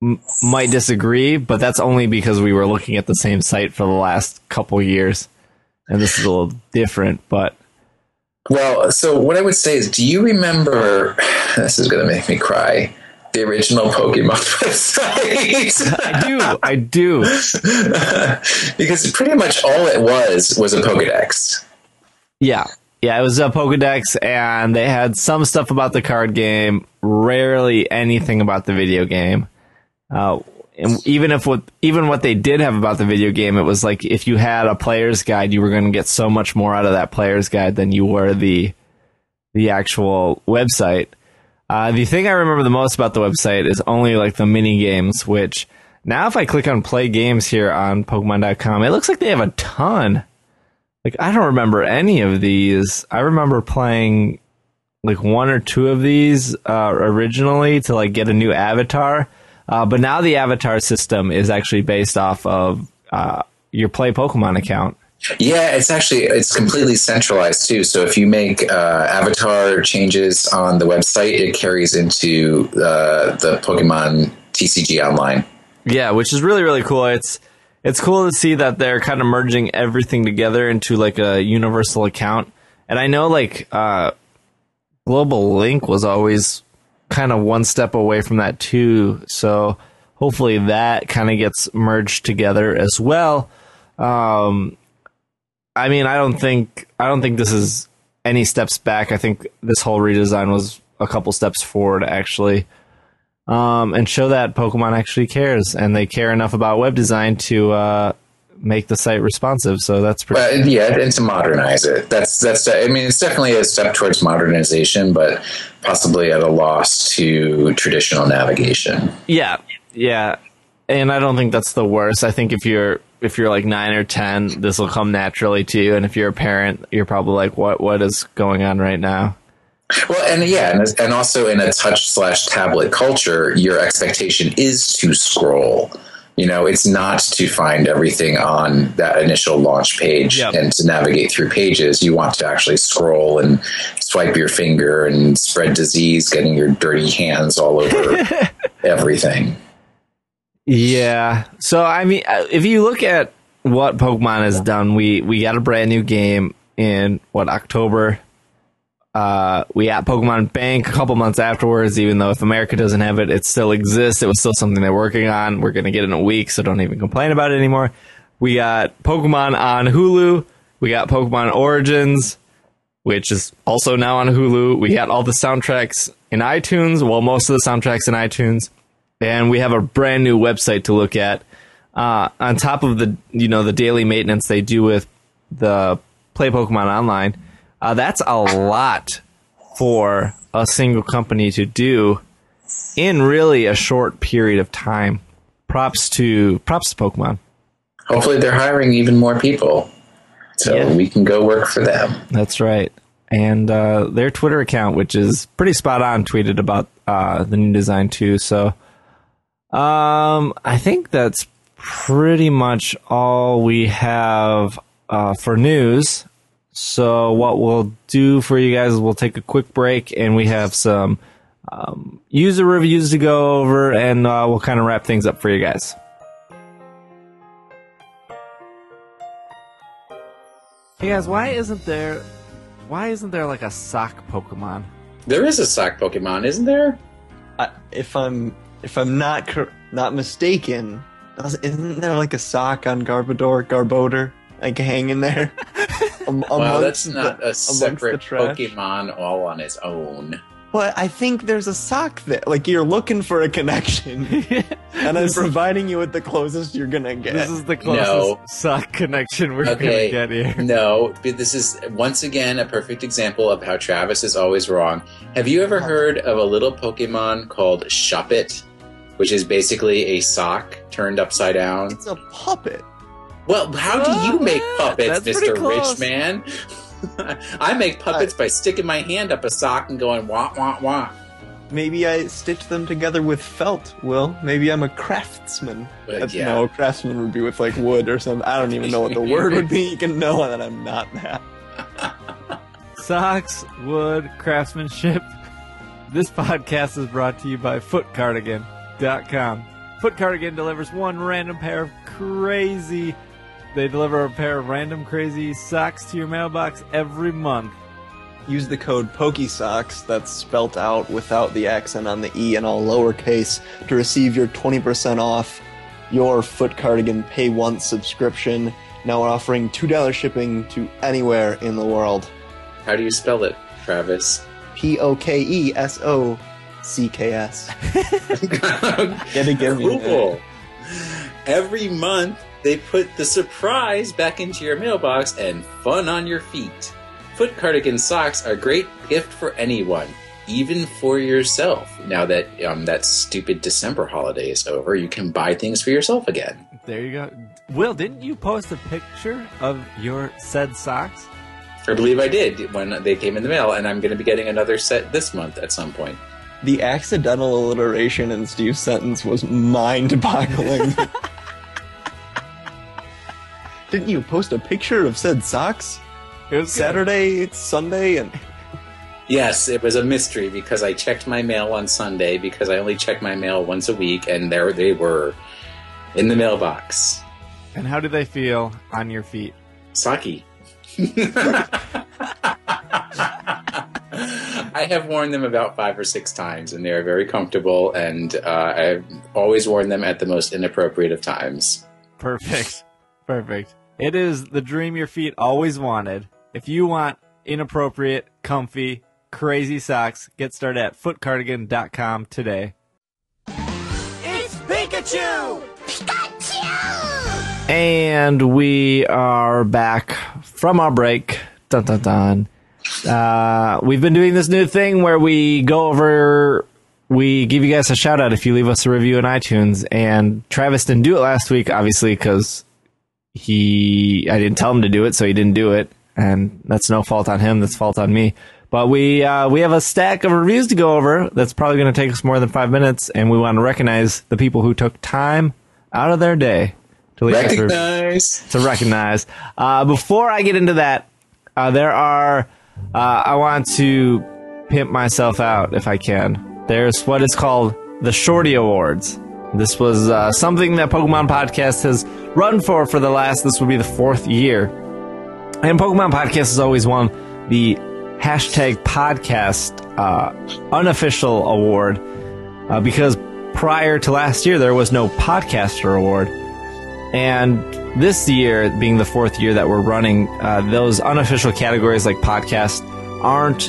might disagree, but that's only because we were looking at the same site for the last couple years, and this is a little different. But well, so what I would say is, do you remember? This is going to make me cry. The original Pokemon website. I do, I do, because pretty much all it was was a Pokedex. Yeah. Yeah, it was a Pokedex, and they had some stuff about the card game, rarely anything about the video game. Uh, and even if what even what they did have about the video game, it was like if you had a player's guide, you were going to get so much more out of that player's guide than you were the the actual website. Uh, the thing I remember the most about the website is only like the mini games, which now if I click on play games here on Pokemon dot com, it looks like they have a ton. Like I don't remember any of these. I remember playing like one or two of these uh, originally to like get a new avatar. Uh, but now the avatar system is actually based off of uh, your Play Pokemon account. Yeah, it's actually it's completely centralized too. So if you make uh, avatar changes on the website, it carries into uh, the Pokemon T C G online. Yeah, which is really really cool. It's it's cool to see that they're kind of merging everything together into like a universal account. And I know like uh, Global Link was always kind of one step away from that too. So hopefully that kind of gets merged together as well. Um, I mean, I don't think I don't think this is any steps back. I think this whole redesign was a couple steps forward, actually, um, and show that Pokemon actually cares, and they care enough about web design to uh, make the site responsive. So that's pretty. Well, yeah, and to modernize it. That's that's. I mean, it's definitely a step towards modernization, but possibly at a loss to traditional navigation. Yeah, yeah, and I don't think that's the worst. I think if you're If you're like nine or ten, this will come naturally to you. And if you're a parent, you're probably like, "What? What is going on right now?" Well, and yeah, and, and also in a touch slash tablet culture, your expectation is to scroll. You know, it's not to find everything on that initial launch page yep. and to navigate through pages. You want to actually scroll and swipe your finger and spread disease, getting your dirty hands all over everything. Yeah, so I mean, if you look at what Pokemon has done, we we got a brand new game in what October. Uh, we got Pokemon Bank a couple months afterwards. Even though if America doesn't have it, it still exists. It was still something they're working on. We're gonna get it in a week, so don't even complain about it anymore. We got Pokemon on Hulu. We got Pokemon Origins, which is also now on Hulu. We got all the soundtracks in iTunes. Well, most of the soundtracks in iTunes. And we have a brand new website to look at. Uh, on top of the, you know, the daily maintenance they do with the Play Pokemon Online, uh, that's a lot for a single company to do in really a short period of time. Props to props to Pokemon. Hopefully, they're hiring even more people, so yeah. we can go work for them. That's right. And uh, their Twitter account, which is pretty spot on, tweeted about uh, the new design too. So. Um, I think that's pretty much all we have uh, for news. So what we'll do for you guys is we'll take a quick break, and we have some um, user reviews to go over, and uh, we'll kind of wrap things up for you guys. Hey guys, why isn't there, why isn't there like a sock Pokemon? There is a sock Pokemon, isn't there? Uh, if I'm... If I'm not cor- not mistaken, isn't there like a sock on Garbodor, Garbodor, like hanging there? um, wow, that's not the, a separate Pokemon all on its own. Well, I think there's a sock there. Like, you're looking for a connection, and I'm providing you with the closest you're going to get. This is the closest no. sock connection we're okay. going to get here. No, but this is, once again, a perfect example of how Travis is always wrong. Have you ever heard of a little Pokemon called Shuppet? Which is basically a sock turned upside down. It's a puppet. Well, how oh, do you make puppets, Mister Rich Man? I make puppets uh, by sticking my hand up a sock and going wah wah wah. Maybe I stitch them together with felt. Will, maybe I'm a craftsman. But, yeah. No, craftsman would be with like wood or something. I don't even know what the word would be. You can know that I'm not that. Socks, wood, craftsmanship. This podcast is brought to you by foot cardigan dot com. Foot Cardigan delivers one random pair of crazy. They deliver a pair of random crazy socks to your mailbox every month. Use the code POKESOCKS, that's spelt out without the accent on the E and all lowercase, to receive your twenty percent off your Foot Cardigan Pay Once subscription. Now we're offering two dollars shipping to anywhere in the world. How do you spell it, Travis? P O K E S O C K S. Gotta give me that. Every month they put the surprise back into your mailbox and fun on your feet. Foot Cardigan socks are a great gift for anyone, even for yourself. Now that um, that stupid December holiday is over, you can buy things for yourself again. There you go. Will, didn't you post a picture of your said socks? I believe I did when they came in the mail, and I'm going to be getting another set this month at some point. The accidental alliteration in Steve's sentence was mind-boggling. Didn't you post a picture of said socks? It was Saturday, good. It's Sunday, and... Yes, it was a mystery because I checked my mail on Sunday because I only check my mail once a week, and there they were in the mailbox. And how do they feel on your feet? Socky. I have worn them about five or six times, and they are very comfortable, and uh, I've always worn them at the most inappropriate of times. Perfect. Perfect. It is the dream your feet always wanted. If you want inappropriate, comfy, crazy socks, get started at foot cardigan dot com today. It's Pikachu! Pikachu! And we are back from our break. Dun, dun, dun. Uh, we've been doing this new thing where we go over, we give you guys a shout out if you leave us a review on iTunes, and Travis didn't do it last week, obviously, because he, I didn't tell him to do it, so he didn't do it, and that's no fault on him, that's fault on me. But we, uh, we have a stack of reviews to go over that's probably going to take us more than five minutes, and we want to recognize the people who took time out of their day to leave recognize. To recognize. Uh, before I get into that, uh, there are... Uh, I want to pimp myself out if I can. There's what is called the Shorty Awards. This was uh, something that Pokemon Podcast has run for for the last, this will be the fourth year. And Pokemon Podcast has always won the hashtag podcast uh, unofficial award uh, because prior to last year there was no podcaster award. And this year, being the fourth year that we're running, uh, those unofficial categories like podcast aren't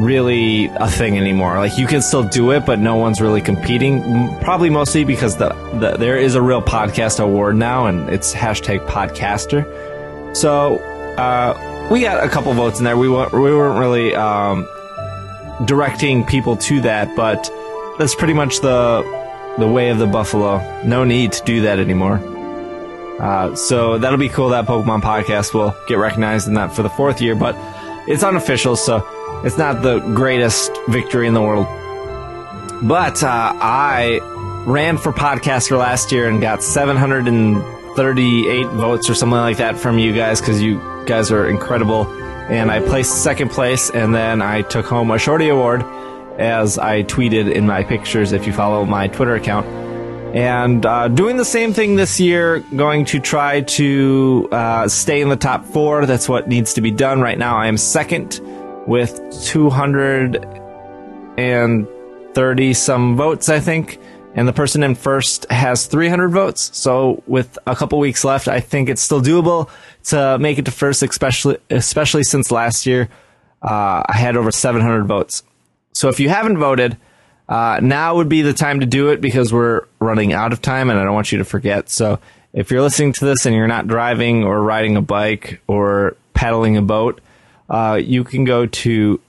really a thing anymore. Like, you can still do it, but no one's really competing. Probably mostly because the, the there is a real podcast award now, and it's hashtag podcaster. So uh, we got a couple votes in there. We weren't, we weren't really um, directing people to that, but that's pretty much the the way of the buffalo. No need to do that anymore. Uh, so that'll be cool that Pokemon Podcast will get recognized in that for the fourth year, but it's unofficial, so it's not the greatest victory in the world. But uh, I ran for podcaster last year and got seven hundred thirty-eight votes or something like that from you guys, because you guys are incredible. And I placed second place, and then I took home a Shorty Award, as I tweeted in my pictures if you follow my Twitter account. And uh, doing the same thing this year, going to try to uh, stay in the top four. That's what needs to be done. Right now I am second with two hundred thirty some votes, I think. And the person in first has three hundred votes. So with a couple weeks left, I think it's still doable to make it to first, especially, especially since last year uh, I had over seven hundred votes. So if you haven't voted... Uh, now would be the time to do it because we're running out of time and I don't want you to forget. So if you're listening to this and you're not driving or riding a bike or paddling a boat, uh, you can go to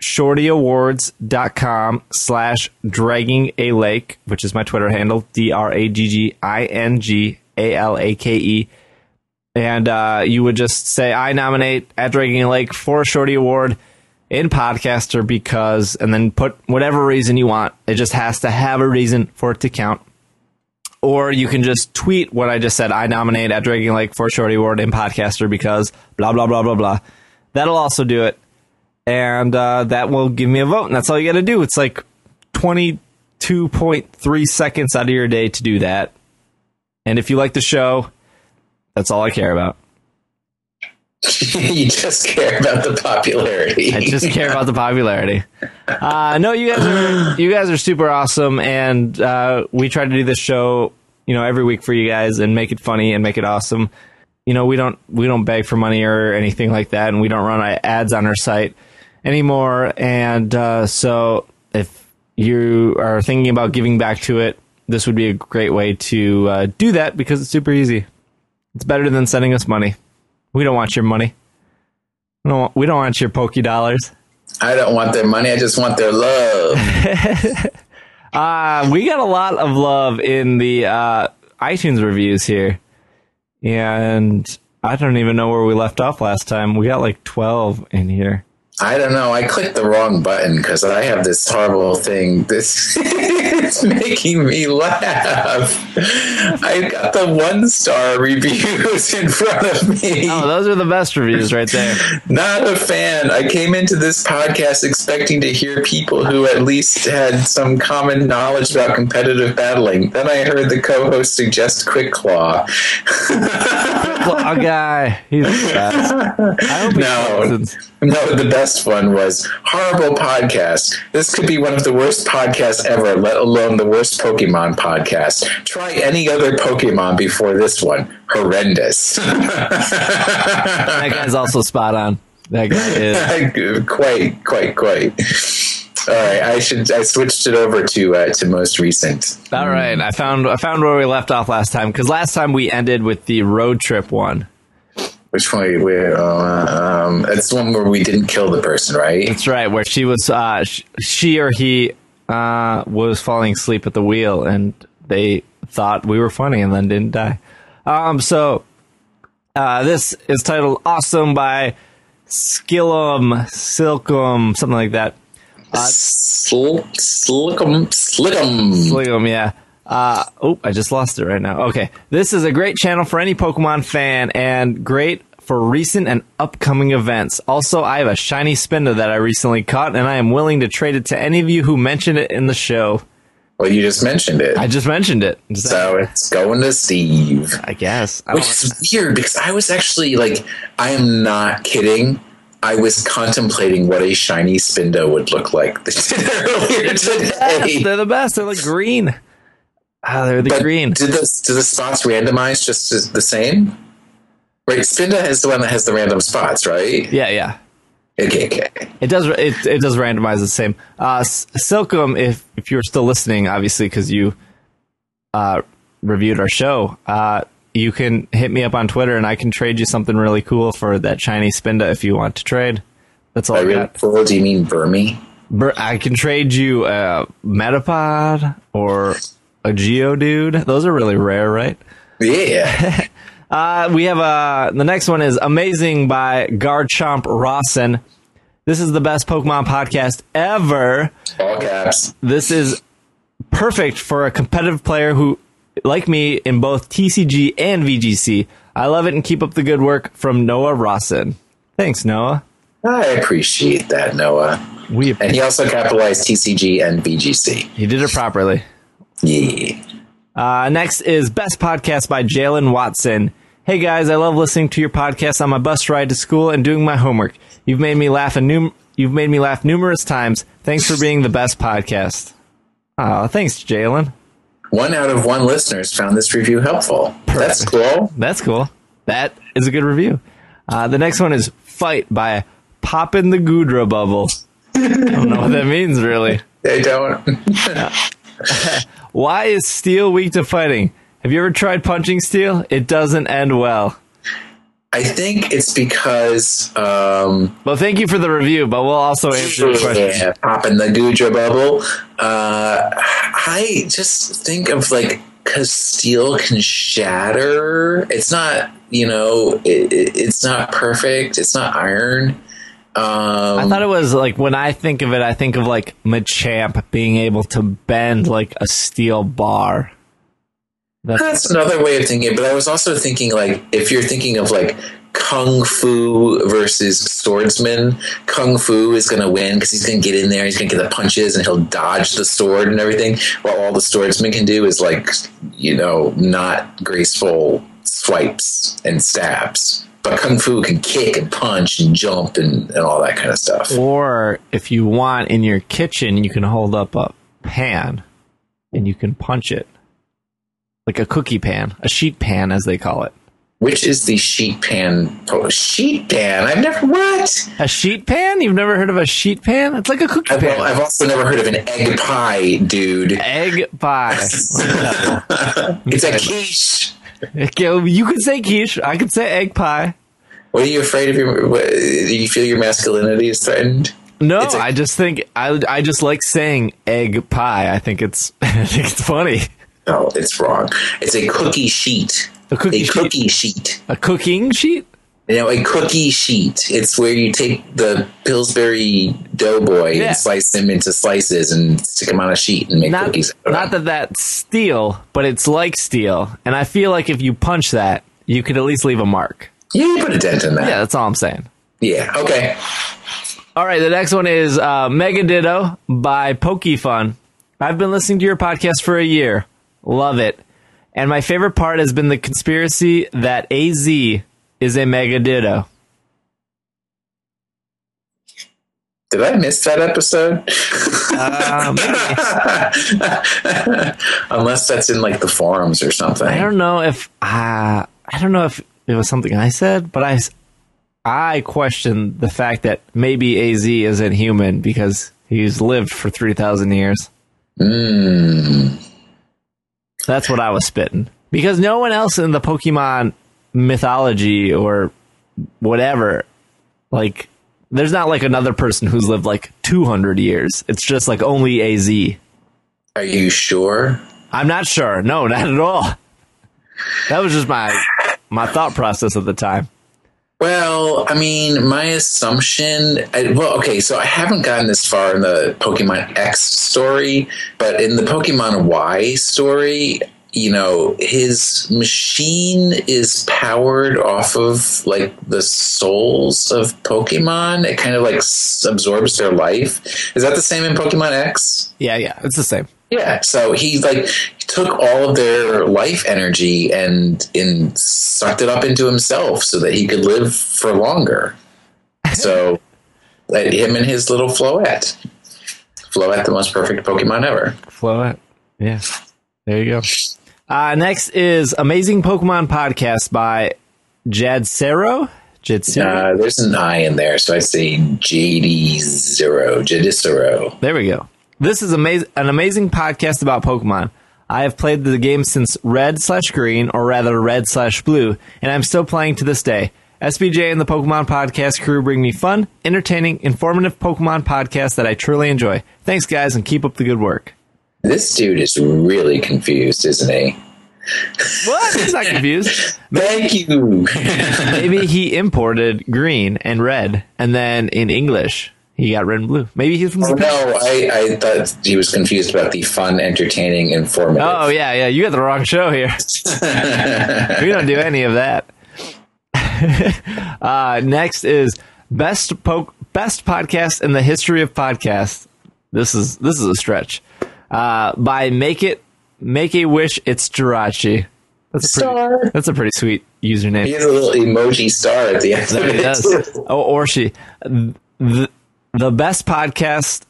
shortyawards.com slash dragging a lake, which is my Twitter handle, D R A G G I N G A L A K E. And uh, you would just say, I nominate at Dragging a Lake for a Shorty Award in podcaster because, and then put whatever reason you want. It just has to have a reason for it to count. Or you can just tweet what I just said. I nominate at Dragon Lake for Shorty Award in podcaster because blah, blah, blah, blah, blah. That'll also do it. And uh, that will give me a vote. And that's all you got to do. It's like twenty-two point three seconds out of your day to do that. And if you like the show, that's all I care about. You just care about the popularity. I just care about the popularity. Uh, no, you guys are you guys are super awesome, and uh, we try to do this show, you know, every week for you guys and make it funny and make it awesome. You know, we don't we don't beg for money or anything like that, and we don't run ads on our site anymore. And uh, so, if you are thinking about giving back to it, this would be a great way to uh, do that because it's super easy. It's better than sending us money. We don't want your money. We don't want, we don't want your Poké dollars. I don't want their money. I just want their love. uh, we got a lot of love in the uh, iTunes reviews here. And I don't even know where we left off last time. We got like twelve in here. I don't know. I clicked the wrong button because I have this horrible thing. This it's making me laugh. I got the one-star reviews in front of me. Oh, those are the best reviews right there. Not a fan. I came into this podcast expecting to hear people who at least had some common knowledge about competitive battling. Then I heard the co-host suggest Quick Claw. Aw, guy. He's the best. I hope no, no, the best one was horrible podcast. This could be one of the worst podcasts ever, let alone the worst Pokemon podcast. Try any other Pokemon before this one. Horrendous. That guy's also spot on. That guy is. quite, quite, quite. All right, I should I switched it over to uh, to most recent. All right, I found I found where we left off last time, because last time we ended with the road trip one. Which one? Where? Uh, um, it's the one where we didn't kill the person, right? That's right. Where she was, uh, sh- she or he uh, was falling asleep at the wheel, and they thought we were funny, and then didn't die. Um, so uh, this is titled "Awesome" by Skillum, Silkum, something like that. Uh, Sl- slickum, slickum, slickum, yeah. Uh, oh, I just lost it right now. Okay, this is a great channel for any Pokemon fan, and great for recent and upcoming events. Also, I have a shiny Spinda that I recently caught, and I am willing to trade it to any of you who mentioned it in the show. Well, you just mentioned it. I just mentioned it. Is so that... it's going to Steve, I guess. I Which is weird, because I was actually like, I am not kidding. I was contemplating what a shiny Spinda would look like earlier today. They're the best. They're like green. Ah, oh, they're the but green. Did the, did the spots randomize just the same? Right, Spinda is the one that has the random spots, right? Yeah, yeah. Okay, okay. It does. It it does randomize the same. Uh, Silkum, if if you're still listening, obviously because you uh, reviewed our show. Uh, You can hit me up on Twitter, and I can trade you something really cool for that shiny Spinda if you want to trade. That's all I really got. Cool? Do you mean Burmy? Bur- I can trade you a Metapod or a Geodude. Those are really rare, right? Yeah. uh, we have a... The next one is Amazing by Garchomp Rawson. This is the best Pokemon podcast ever. All caps. This is perfect for a competitive player who... like me in both T C G and V G C. I love it and keep up the good work from Noah Rawson. Thanks, Noah. I appreciate that, Noah. We and he also capitalized T C G and V G C. He did it properly. Yeah. Uh, next is Best Podcast by Jalen Watson. Hey, guys, I love listening to your podcast on my bus ride to school and doing my homework. You've made me laugh, a num- you've made me laugh numerous times. Thanks for being the best podcast. Oh, thanks, Jalen. One out of one listeners found this review helpful. That's cool. That's cool. That is a good review. Uh, the next one is Fight by Poppin' the Gudra Bubble. I don't know what that means, really. They don't. Why is steel weak to fighting? Have you ever tried punching steel? It doesn't end well. I think it's because... Um, well, thank you for the review, but we'll also answer your question. Yeah, popping the Gudra bubble. Uh, I just think of, like, because steel can shatter. It's not, you know, it, it, it's not perfect. It's not iron. Um, I thought it was, like, when I think of it, I think of, like, Machamp being able to bend, like, a steel bar. That's, That's another way of thinking it, but I was also thinking, like, if you're thinking of, like, Kung Fu versus Swordsman, Kung Fu is going to win because he's going to get in there, he's going to get the punches, and he'll dodge the sword and everything, while all the Swordsman can do is, like, you know, not graceful swipes and stabs. But Kung Fu can kick and punch and jump and, and all that kind of stuff. Or, if you want, in your kitchen, you can hold up a pan, and you can punch it. Like a cookie pan, a sheet pan, as they call it. Which is the sheet pan? Oh, sheet pan? I've never, what? A sheet pan? You've never heard of a sheet pan? It's like a cookie I've, pan. I've also never heard of an egg pie, dude. Egg pie. It's a quiche. You could say quiche. I could say egg pie. What are you afraid of? Your, what, do you feel your masculinity is threatened? No, a, I just think, I, I just like saying egg pie. I think it's, I think it's funny. No, it's wrong. It's a cookie sheet. A cookie, a sheet. cookie sheet. A cooking sheet? You know, a cookie sheet. It's where you take the Pillsbury Doughboy yeah. and slice them into slices and stick them on a sheet and make not, cookies. Not that that's steel, but it's like steel. And I feel like if you punch that, you could at least leave a mark. Yeah, you put a dent in that. Yeah, that's all I'm saying. Yeah, okay. All right, the next one is uh, Mega Ditto by Pokefun. I've been listening to your podcast for a year. Love it. And my favorite part has been the conspiracy that A Z is a Mega Ditto. Did I miss that episode? Uh, maybe. Unless that's in like the forums or something. I don't know if uh, I don't know if it was something I said, but I I questioned the fact that maybe A Z isn't human because he's lived for three thousand years. Mm. That's what I was spitting because no one else in the Pokemon mythology or whatever, like. There's not, like, another person who's lived, like, two hundred years. It's just, like, only A Z. Are you sure? I'm not sure. No, not at all. That was just my my thought process at the time. Well, I mean, my assumption... I, well, okay, so I haven't gotten this far in the Pokemon X story, but in the Pokemon Y story... You know, his machine is powered off of, like, the souls of Pokemon. It kind of, like, s- absorbs their life. Is that the same in Pokemon X? Yeah, yeah, it's the same. Yeah, so he, like, took all of their life energy and, and sucked it up into himself so that he could live for longer. So, like, him and his little Floette. Floette, the most perfect Pokemon ever. Floette, yeah. There you go. Uh, next is Amazing Pokemon Podcast by Jadzero. Jadzero. Uh, there's an I in there, so I say Jadzero. Jadzero. There we go. This is amaz- an amazing podcast about Pokemon. I have played the game since Red slash Green, or rather Red slash Blue, and I'm still playing to this day. S B J and the Pokemon Podcast crew bring me fun, entertaining, informative Pokemon podcasts that I truly enjoy. Thanks, guys, and keep up the good work. This dude is really confused, isn't he? What? He's not confused. Maybe, Thank you. Maybe he imported green and red, and then in English, he got red and blue. Maybe he's from... Oh, no, I, I thought he was confused about the fun, entertaining, informative. Oh, yeah, yeah. You got the wrong show here. We don't do any of that. uh, next is best, po- best podcast in the history of podcasts. This is This is a stretch. Uh, by Make It Make a Wish, it's Jirachi. That's a pretty, star. That's a pretty sweet username. He has a little emoji star at the end. There of it. Does. Oh, or she. The, the best podcast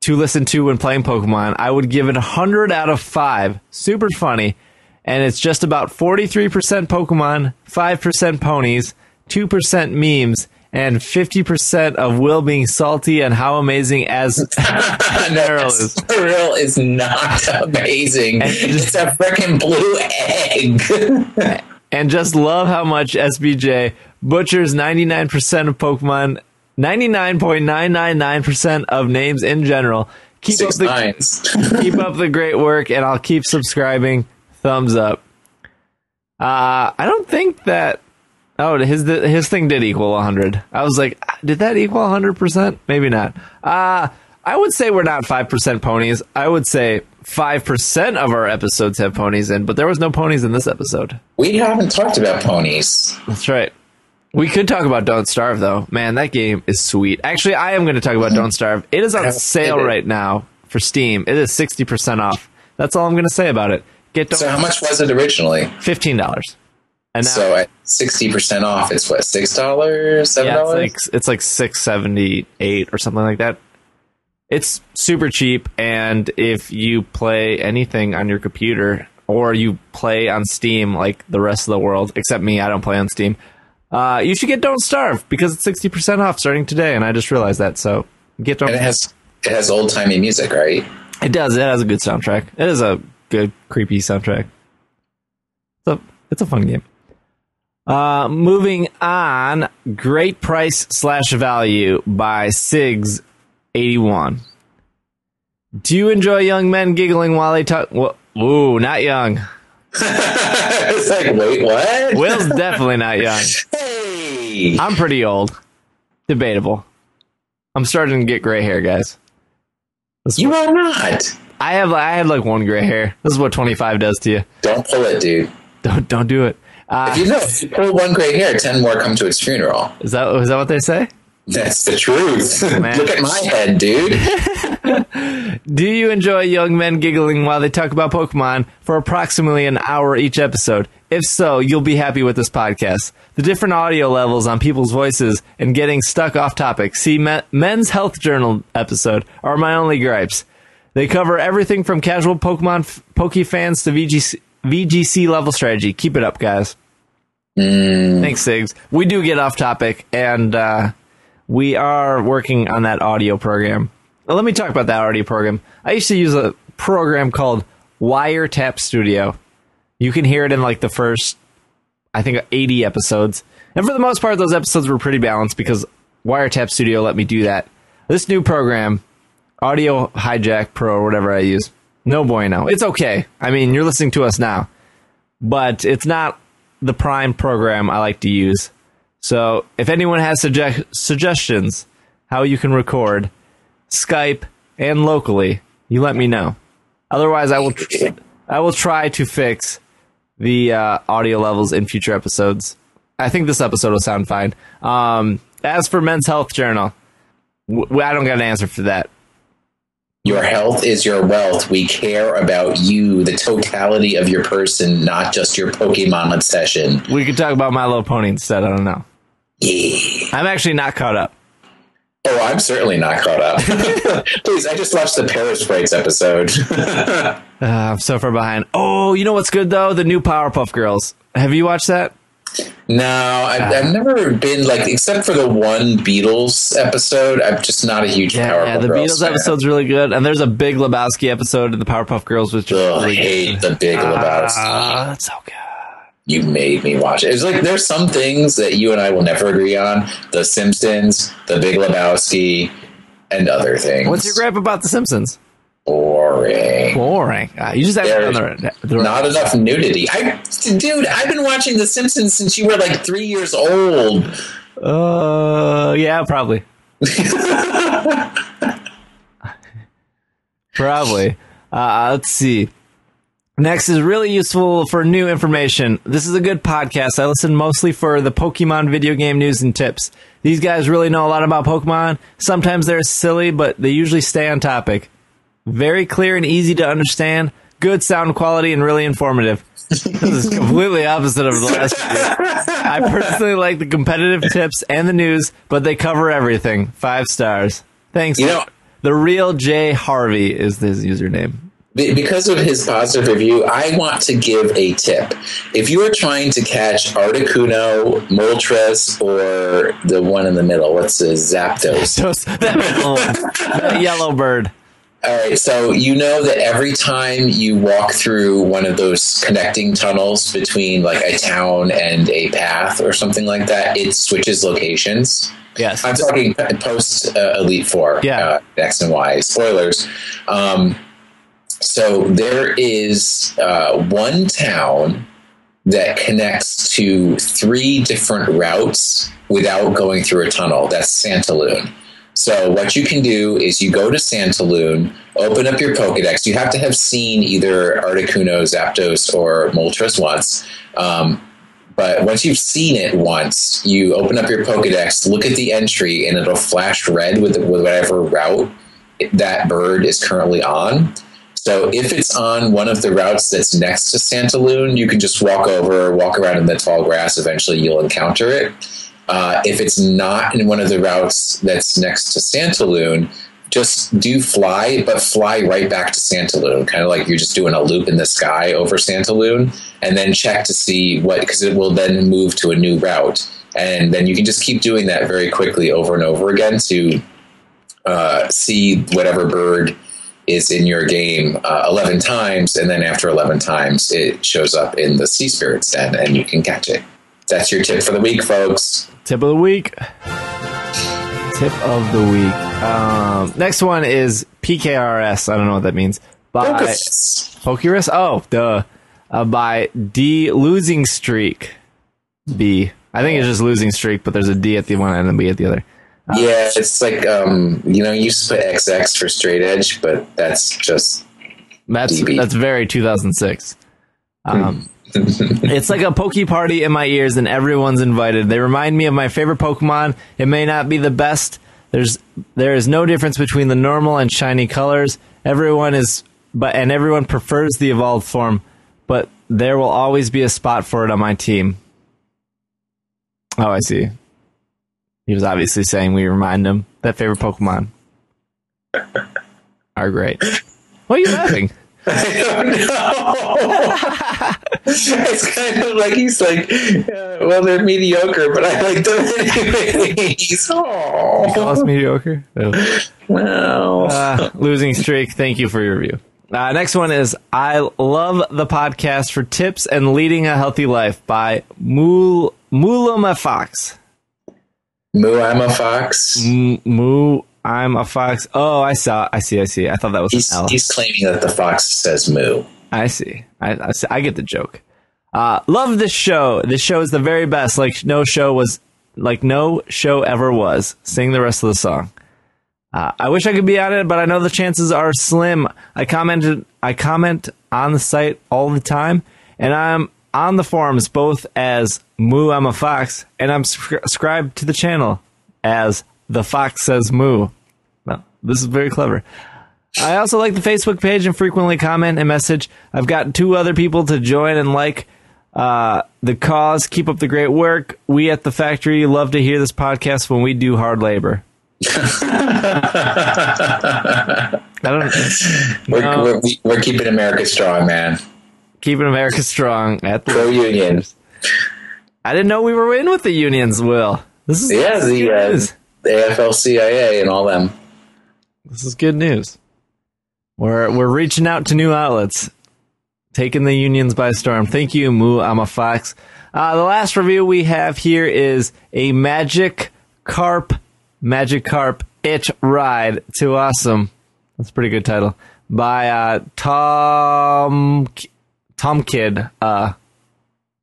to listen to when playing Pokemon. I would give it a hundred out of five. Super funny, and it's just about forty-three percent Pokemon, five percent ponies, two percent memes. And fifty percent of Will being salty and how amazing as Meryl is. Meryl is not amazing. And just, it's a freaking blue egg. And just love how much S B J butchers ninety-nine percent of Pokemon, ninety-nine point nine nine nine percent of names in general. Keep Six up the nines. Keep up the great work, and I'll keep subscribing. Thumbs up. Uh, I don't think that. Oh, his his thing did equal one hundred. I was like, did that equal one hundred percent? Maybe not. Uh, I would say we're not five percent ponies. I would say five percent of our episodes have ponies in, but there was no ponies in this episode. We haven't talked about ponies. That's right. We could talk about Don't Starve, though. Man, that game is sweet. Actually, I am going to talk about Don't Starve. It is on sale right now for Steam. It is sixty percent off. That's all I'm going to say about it. Get Don't So how much was it originally? fifteen dollars. And now, so at sixty percent off, it's what, six dollars, seven dollars? Yeah, it's like, it's like six seventy eight or something like that. It's super cheap, and if you play anything on your computer or you play on Steam, like the rest of the world, except me, I don't play on Steam. Uh, you should get Don't Starve because it's sixty percent off starting today, and I just realized that. So get Don't. And it has it has old timey music, right? It does. It has a good soundtrack. It is a good creepy soundtrack. So it's a fun game. Uh, moving on, Great Price slash Value by Sigs eighty-one. Do you enjoy young men giggling while they talk? Well, ooh, not young. It's like, wait, what? Will's definitely not young. Hey! I'm pretty old. Debatable. I'm starting to get gray hair, guys. That's you what, are not. I have, I had like one gray hair. This is what twenty-five does to you. Don't pull it, dude. Don't, don't do it. Uh, if you know, if you pull one gray hair, ten more come to its funeral. Is that is that what they say? That's the truth. Oh, look at my head, dude. Do you enjoy young men giggling while they talk about Pokemon for approximately an hour each episode? If so, you'll be happy with this podcast. The different audio levels on people's voices and getting stuck off topic, see me- Men's Health Journal episode, are my only gripes. They cover everything from casual Pokemon f- Poke fans to V G C, V G C level strategy. Keep it up, guys. Mm. Thanks, Sigs. We do get off topic, and uh, we are working on that audio program. Well, let me talk about that audio program. I used to use a program called Wiretap Studio. You can hear it in like the first, I think, eighty episodes. And for the most part, those episodes were pretty balanced because Wiretap Studio let me do that. This new program, Audio Hijack Pro or whatever I use, no bueno. It's okay. I mean, you're listening to us now. But it's not the prime program I like to use. So if anyone has suge- suggestions how you can record, Skype, and locally, you let me know. Otherwise, I will tr- I will try to fix the uh, audio levels in future episodes. I think this episode will sound fine. Um, as for Men's Health Journal, w- I don't got an answer for that. Your health is your wealth. We care about you, the totality of your person, not just your Pokemon obsession. We could talk about My Little Pony instead. I don't know. Yeah. I'm actually not caught up. Oh, I'm certainly not caught up. Please, I just watched the Paris Breaks episode. uh, I'm so far behind. Oh, you know what's good, though? The new Powerpuff Girls. Have you watched that? No, I've, uh, I've never been, like, except for the one Beatles episode, I'm just not a huge yeah, Powerpuff Girls Yeah, the Girls Beatles fan. Episode's really good, and there's a Big Lebowski episode in the Powerpuff Girls, which Ugh, really I hate good. The Big Lebowski. Uh, that's so good. You made me watch it. It's like there's some things that you and I will never agree on. The Simpsons, The Big Lebowski, and other things. What's your gripe about The Simpsons? Boring. Boring. Uh, you just have to on the, the not right enough side. Nudity. I, dude, I've been watching The Simpsons since you were like three years old. Uh, yeah, probably. probably. Uh, let's see. Next is really useful for new information. This is a good podcast. I listen mostly for the Pokemon video game news and tips. These guys really know a lot about Pokemon. Sometimes they're silly, but they usually stay on topic. Very clear and easy to understand. Good sound quality and really informative. This is completely opposite of the last few. I personally like the competitive tips and the news, but they cover everything. Five stars. Thanks. You know, the real Jay Harvey is his username. Because of his positive review, I want to give a tip. If you are trying to catch Articuno, Moltres, or the one in the middle, what's his Zapdos? That yellow bird. All right, so you know that every time you walk through one of those connecting tunnels between like a town and a path or something like that, it switches locations. Yes. I'm talking post uh, Elite Four, yeah. uh, X and Y. Spoilers. Um So there is uh, one town that connects to three different routes without going through a tunnel. That's Santalune. So what you can do is you go to Santalune, open up your Pokedex. You have to have seen either Articuno, Zapdos, or Moltres once. Um, but once you've seen it once, you open up your Pokedex, look at the entry, and it'll flash red with, with whatever route that bird is currently on. So if it's on one of the routes that's next to Santalune, you can just walk over, walk around in the tall grass. Eventually, you'll encounter it. Uh, if it's not in one of the routes that's next to Santalune, just do fly, but fly right back to Santalune. Kind of like you're just doing a loop in the sky over Santalune, and then check to see what, because it will then move to a new route. And then you can just keep doing that very quickly over and over again to uh, see whatever bird is in your game uh, eleven times, and then after eleven times, it shows up in the Sea Spirit's Den, and you can catch it. That's your tip for the week, folks. Tip of the week. Tip of the week. Um, next one is P K R S. I don't know what that means. By Pokerus. Oh, duh. Uh, by D Losing Streak B. I think it's just Losing Streak, but there's a D at the one end and a B at the other. Yeah, it's like, um, you know, you used to put X X for straight edge, but that's just That's D B. That's very two thousand six. Um, it's like a Poke Party in my ears, and everyone's invited. They remind me of my favorite Pokemon. It may not be the best, There's there is no difference between the normal and shiny colors. Everyone is but and everyone prefers the evolved form, but there will always be a spot for it on my team. Oh, I see. He was obviously saying we remind him that favorite Pokemon are great. What are you laughing? I don't know. It's kind of like he's like, uh, well, they're mediocre, but I like them anyways. Oh, you call us mediocre? No. Wow. Uh, losing streak. Thank you for your review. Uh, next one is I Love the Podcast for Tips and Leading a Healthy Life by Mul Mulama Fox. Moo, I'm a fox. M- moo. I'm a fox. Oh, I saw. I see. I see. I thought that was he's, an L. He's claiming that the fox says moo. I see. I, I, see. I get the joke. Uh, love this show. This show is the very best. Like no show was, like no show ever was. Sing the rest of the song. Uh, I wish I could be on it, but I know the chances are slim. I commented. I comment on the site all the time, and I'm on the forums both as Moo, I'm a Fox, and I'm subscribed to the channel as The Fox Says Moo. Well, this is very clever. I also like the Facebook page and frequently comment and message. I've gotten two other people to join and like uh, the cause. Keep up the great work. We at the factory love to hear this podcast when we do hard labor. I don't, we're, no. we're, we're keeping America strong, man. Keeping America strong at the pro-union. I didn't know we were in with the unions, Will. This is yeah, the unions. Uh, The A F L C I A and all them. This is good news. We're we're reaching out to new outlets, taking the unions by storm. Thank you, Moo. I'm a fox. Uh, the last review we have here is a Magic Carp, Magic Carp Itch Ride to Awesome. That's a pretty good title by uh, Tom Tom Kid. Uh,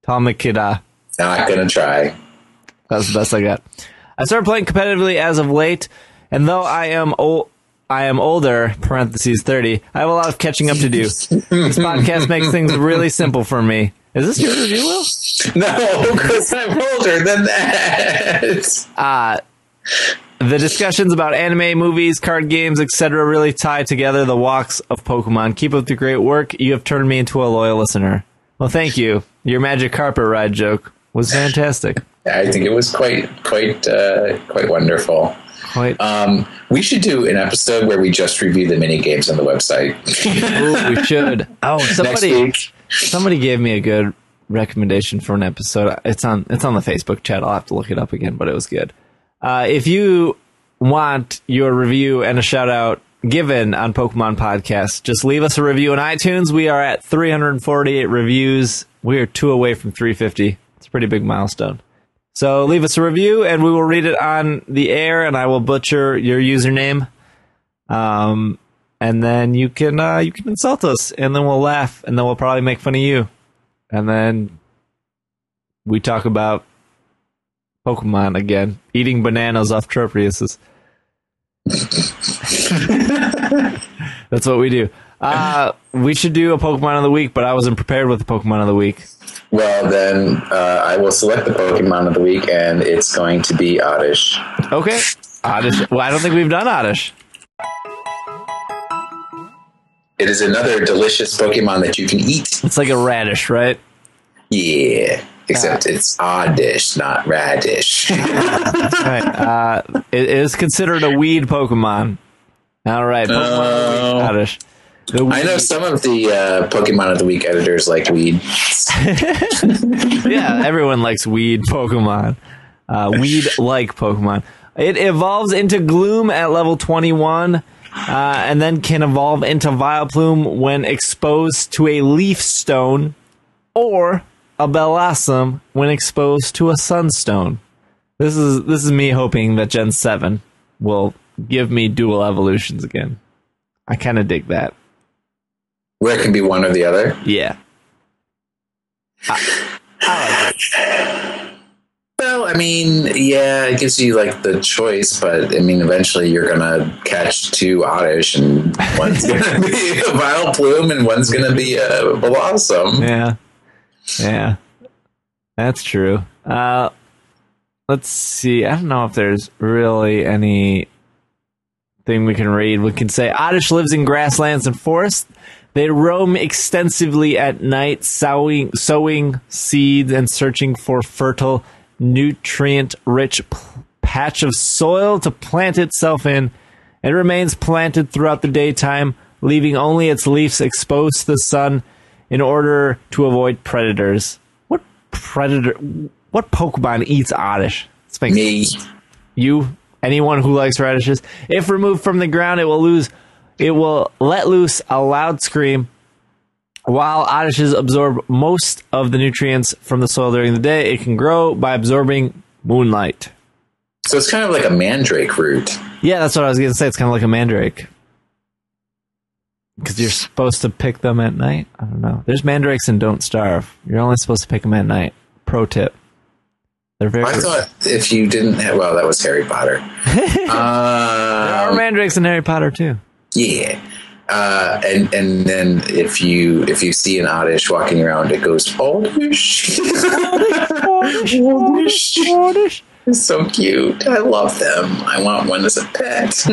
Tom Kidda. Not gonna try. That's the best I got. I started playing competitively as of late, and though I am old, I am older, parentheses thirty, I have a lot of catching up to do. This podcast makes things really simple for me. Is this your review, Will? No, because I'm older than that. Uh, the discussions about anime, movies, card games, et cetera really tie together the walks of Pokemon. Keep up the great work. You have turned me into a loyal listener. Well, thank you. Your Magic Carpet Ride joke was fantastic. I think it was quite, quite, uh, quite wonderful. Quite. Um, we should do an episode where we just review the mini games on the website. Ooh, we should. Oh, somebody, somebody gave me a good recommendation for an episode. It's on, it's on the Facebook chat. I'll have to look it up again, but it was good. Uh, if you want your review and a shout out given on Pokemon Podcast, just leave us a review on iTunes. We are at three hundred forty-eight reviews. We are two away from three fifty. It's a pretty big milestone. So leave us a review, and we will read it on the air, and I will butcher your username, um, and then you can uh, you can insult us, and then we'll laugh, and then we'll probably make fun of you, and then we talk about Pokemon again, eating bananas off Tropius. That's what we do. Uh, we should do a Pokemon of the Week, but I wasn't prepared with the Pokemon of the Week. Well, then uh, I will select the Pokemon of the Week, and it's going to be Oddish. Okay. Oddish. Well, I don't think we've done Oddish. It is another delicious Pokemon that you can eat. It's like a radish, right? Yeah. Except uh, it's Oddish, not radish. That's right. Uh, it is considered a weed Pokemon. All right. Pokemon uh, of the Week, Oddish. I know some of the uh, Pokemon of the Week editors like weed. Yeah, everyone likes weed Pokemon. Uh, weed-like Pokemon. It evolves into Gloom at level twenty-one, uh, and then can evolve into Vileplume when exposed to a Leaf Stone, or a Bellossom when exposed to a Sunstone. This is this is me hoping that Gen seven will give me dual evolutions again. I kind of dig that. Where it can be one or the other? Yeah. I, I like it. Well, I mean, yeah, it gives you, like, the choice, but, I mean, eventually you're going to catch two Oddish, and one's going to be a Vileplume, and one's going to be a Bellossom. Yeah. Yeah. That's true. Uh, let's see. I don't know if there's really any thing we can read. We can say, Oddish lives in grasslands and forests. They roam extensively at night, sowing, sowing seeds and searching for fertile, nutrient-rich p- patch of soil to plant itself in. It remains planted throughout the daytime, leaving only its leaves exposed to the sun in order to avoid predators. What predator? What Pokemon eats Oddish? Let's make Me. Sense. You? Anyone who likes radishes? If removed from the ground, it will lose... It will let loose a loud scream. While oddishes absorb most of the nutrients from the soil during the day, it can grow by absorbing moonlight. So it's kind of like a mandrake root. Yeah, that's what I was going to say. It's kind of like a mandrake. Because you're supposed to pick them at night? I don't know. There's mandrakes in Don't Starve. You're only supposed to pick them at night. Pro tip. They're very I rich. Thought if you didn't... Have, well, that was Harry Potter. uh, there are mandrakes in Harry Potter, too. Yeah, uh, and and then if you if you see an oddish walking around, it goes oddish, oddish, oddish, oddish. It's so cute. I love them. I want one as a pet.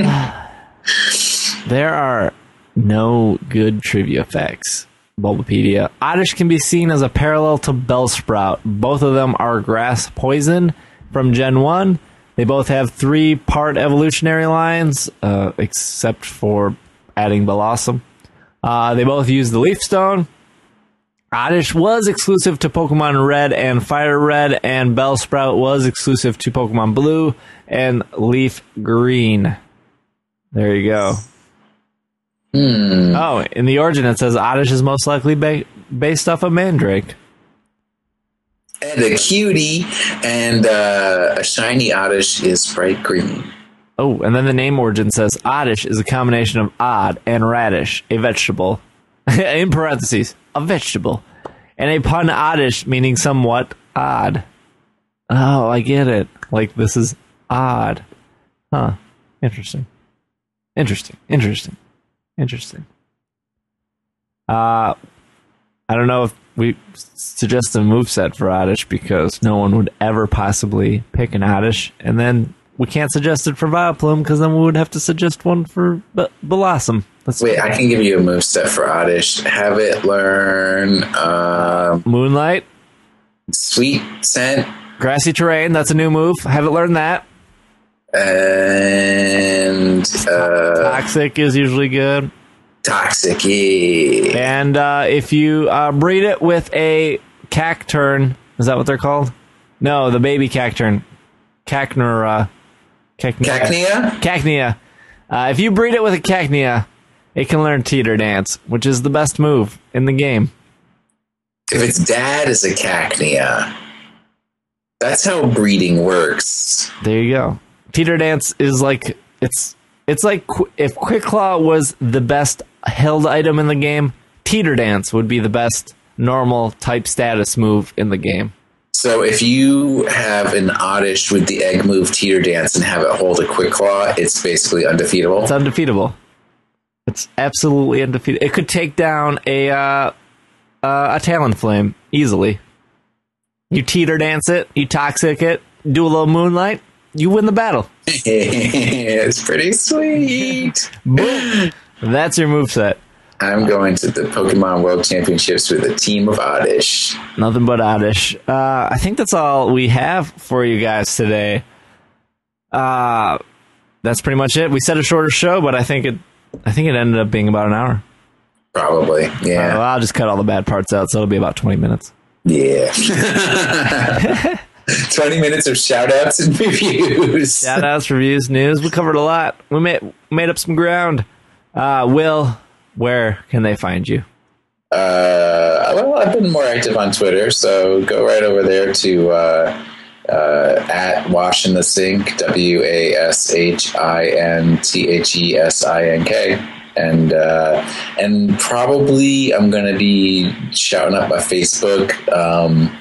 There are no good trivia facts. Bulbapedia. Oddish can be seen as a parallel to Bellsprout. Both of them are grass poison from Gen one. They both have three-part evolutionary lines, uh, except for adding Bellossom. Uh, they both use the Leaf Stone. Oddish was exclusive to Pokemon Red and Fire Red, and Bellsprout was exclusive to Pokemon Blue and Leaf Green. There you go. Hmm. Oh, in the origin it says Oddish is most likely ba- based off of Mandrake. And a cutie, and uh, a shiny oddish is bright green. Oh, and then the name origin says oddish is a combination of odd and radish, a vegetable, in parentheses, a vegetable, and a pun oddish meaning somewhat odd. Oh, I get it. Like, this is odd. Huh. Interesting. Interesting. Interesting. Interesting. Uh, I don't know if we suggest a moveset for Oddish because no one would ever possibly pick an Oddish. And then we can't suggest it for Vileplume because then we would have to suggest one for B- Bellossom. Let's Wait, I can give you a moveset for Oddish. Have it learn... Uh, Moonlight. Sweet Scent. Grassy Terrain. That's a new move. Have it learn that. And... Uh, Toxic is usually good. Toxic, yeah. And uh, if you uh, breed it with a cacturn, is that what they're called? No, the baby cacturn. Cacnea. Cacnea? Cacnea. Uh, if you breed it with a cacnea, it can learn Teeter Dance, which is the best move in the game. If its dad is a cacnea, that's how breeding works. There you go. Teeter Dance is like, it's... It's like qu- if Quick Claw was the best held item in the game, Teeter Dance would be the best normal type status move in the game. So if you have an Oddish with the egg move Teeter Dance and have it hold a Quick Claw, it's basically undefeatable? It's undefeatable. It's absolutely undefeatable. It could take down a, uh, uh, a Talonflame easily. You Teeter Dance it, you Toxic it, do a little Moonlight. You win the battle. It's pretty sweet. Boom. That's your moveset. I'm going to the Pokemon World Championships with a team of Oddish. Nothing but Oddish. Uh, I think that's all we have for you guys today. Uh, that's pretty much it. We said a shorter show, but I think it I think it ended up being about an hour. Probably, yeah. Uh, well, I'll just cut all the bad parts out, so it'll be about twenty minutes. Yeah. twenty minutes of shout-outs and reviews. Shout-outs, reviews, news. We covered a lot. We made made up some ground. Uh, Will, where can they find you? Uh, well, I've been more active on Twitter, so go right over there to uh, uh, at Wash in the Sink, W A S H I N T H E S I N K. And uh, and probably I'm going to be shouting up my Facebook um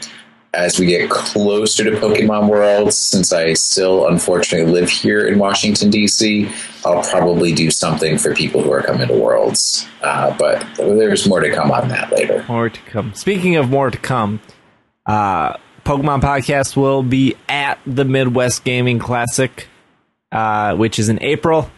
as we get closer to Pokemon World, since I still unfortunately live here in Washington, D C, I'll probably do something for people who are coming to Worlds. Uh, but there's more to come on that later. More to come. Speaking of more to come, uh, Pokemon Podcast will be at the Midwest Gaming Classic, uh, which is in April.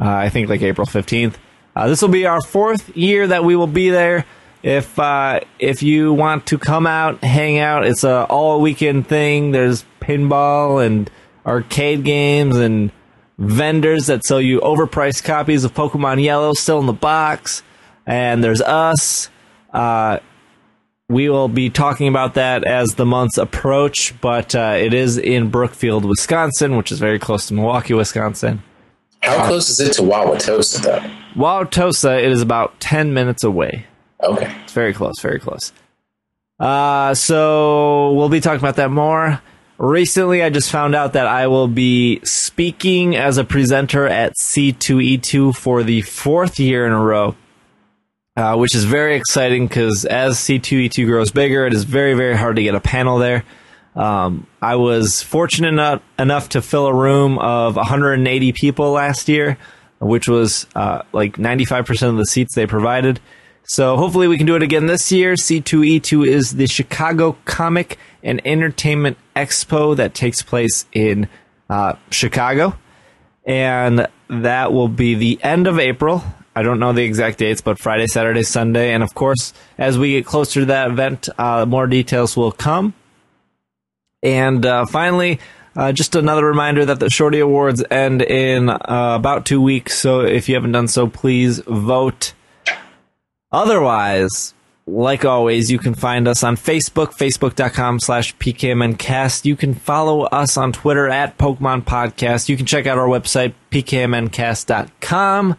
uh, I think like April fifteenth. Uh, this will be our fourth year that we will be there. If uh, if you want to come out, hang out, it's a all weekend thing. There's pinball and arcade games and vendors that sell you overpriced copies of Pokemon Yellow still in the box. And there's us. Uh, we will be talking about that as the months approach, but uh, it is in Brookfield, Wisconsin, which is very close to Milwaukee, Wisconsin. How uh, close is it to Wauwatosa, though? Wauwatosa, it is about ten minutes away. Okay. It's very close, very close. Uh, so we'll be talking about that more. Recently, I just found out that I will be speaking as a presenter at C two E two for the fourth year in a row, uh, which is very exciting because as C two E two grows bigger, it is very, very hard to get a panel there. Um, I was fortunate enough, enough to fill a room of one hundred eighty people last year, which was uh, like ninety-five percent of the seats they provided. So hopefully we can do it again this year. C two E two is the Chicago Comic and Entertainment Expo that takes place in uh, Chicago. And that will be the end of April. I don't know the exact dates, but Friday, Saturday, Sunday. And, of course, as we get closer to that event, uh, more details will come. And uh, finally, uh, just another reminder that the Shorty Awards end in uh, about two weeks. So if you haven't done so, please vote. Otherwise, like always, you can find us on Facebook, facebook.com slash PKMNcast. You can follow us on Twitter at Pokemon Podcast. You can check out our website, p k m n cast dot com.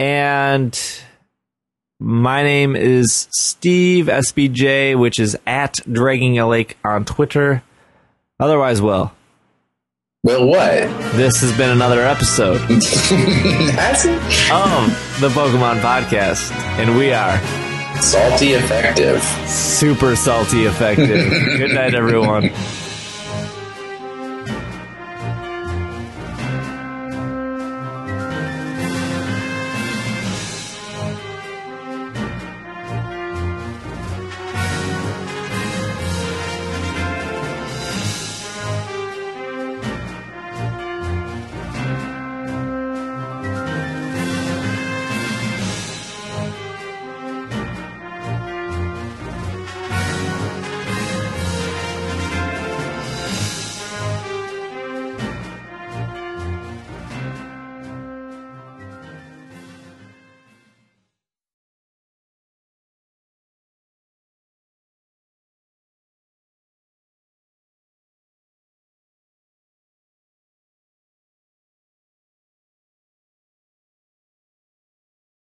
And my name is Steve, S B J, which is at Dragging a Lake on Twitter. Otherwise, Will. Will what? This has been another episode That's it? of the Pokemon Podcast, and we are salty effective. Super salty effective. Good night, everyone.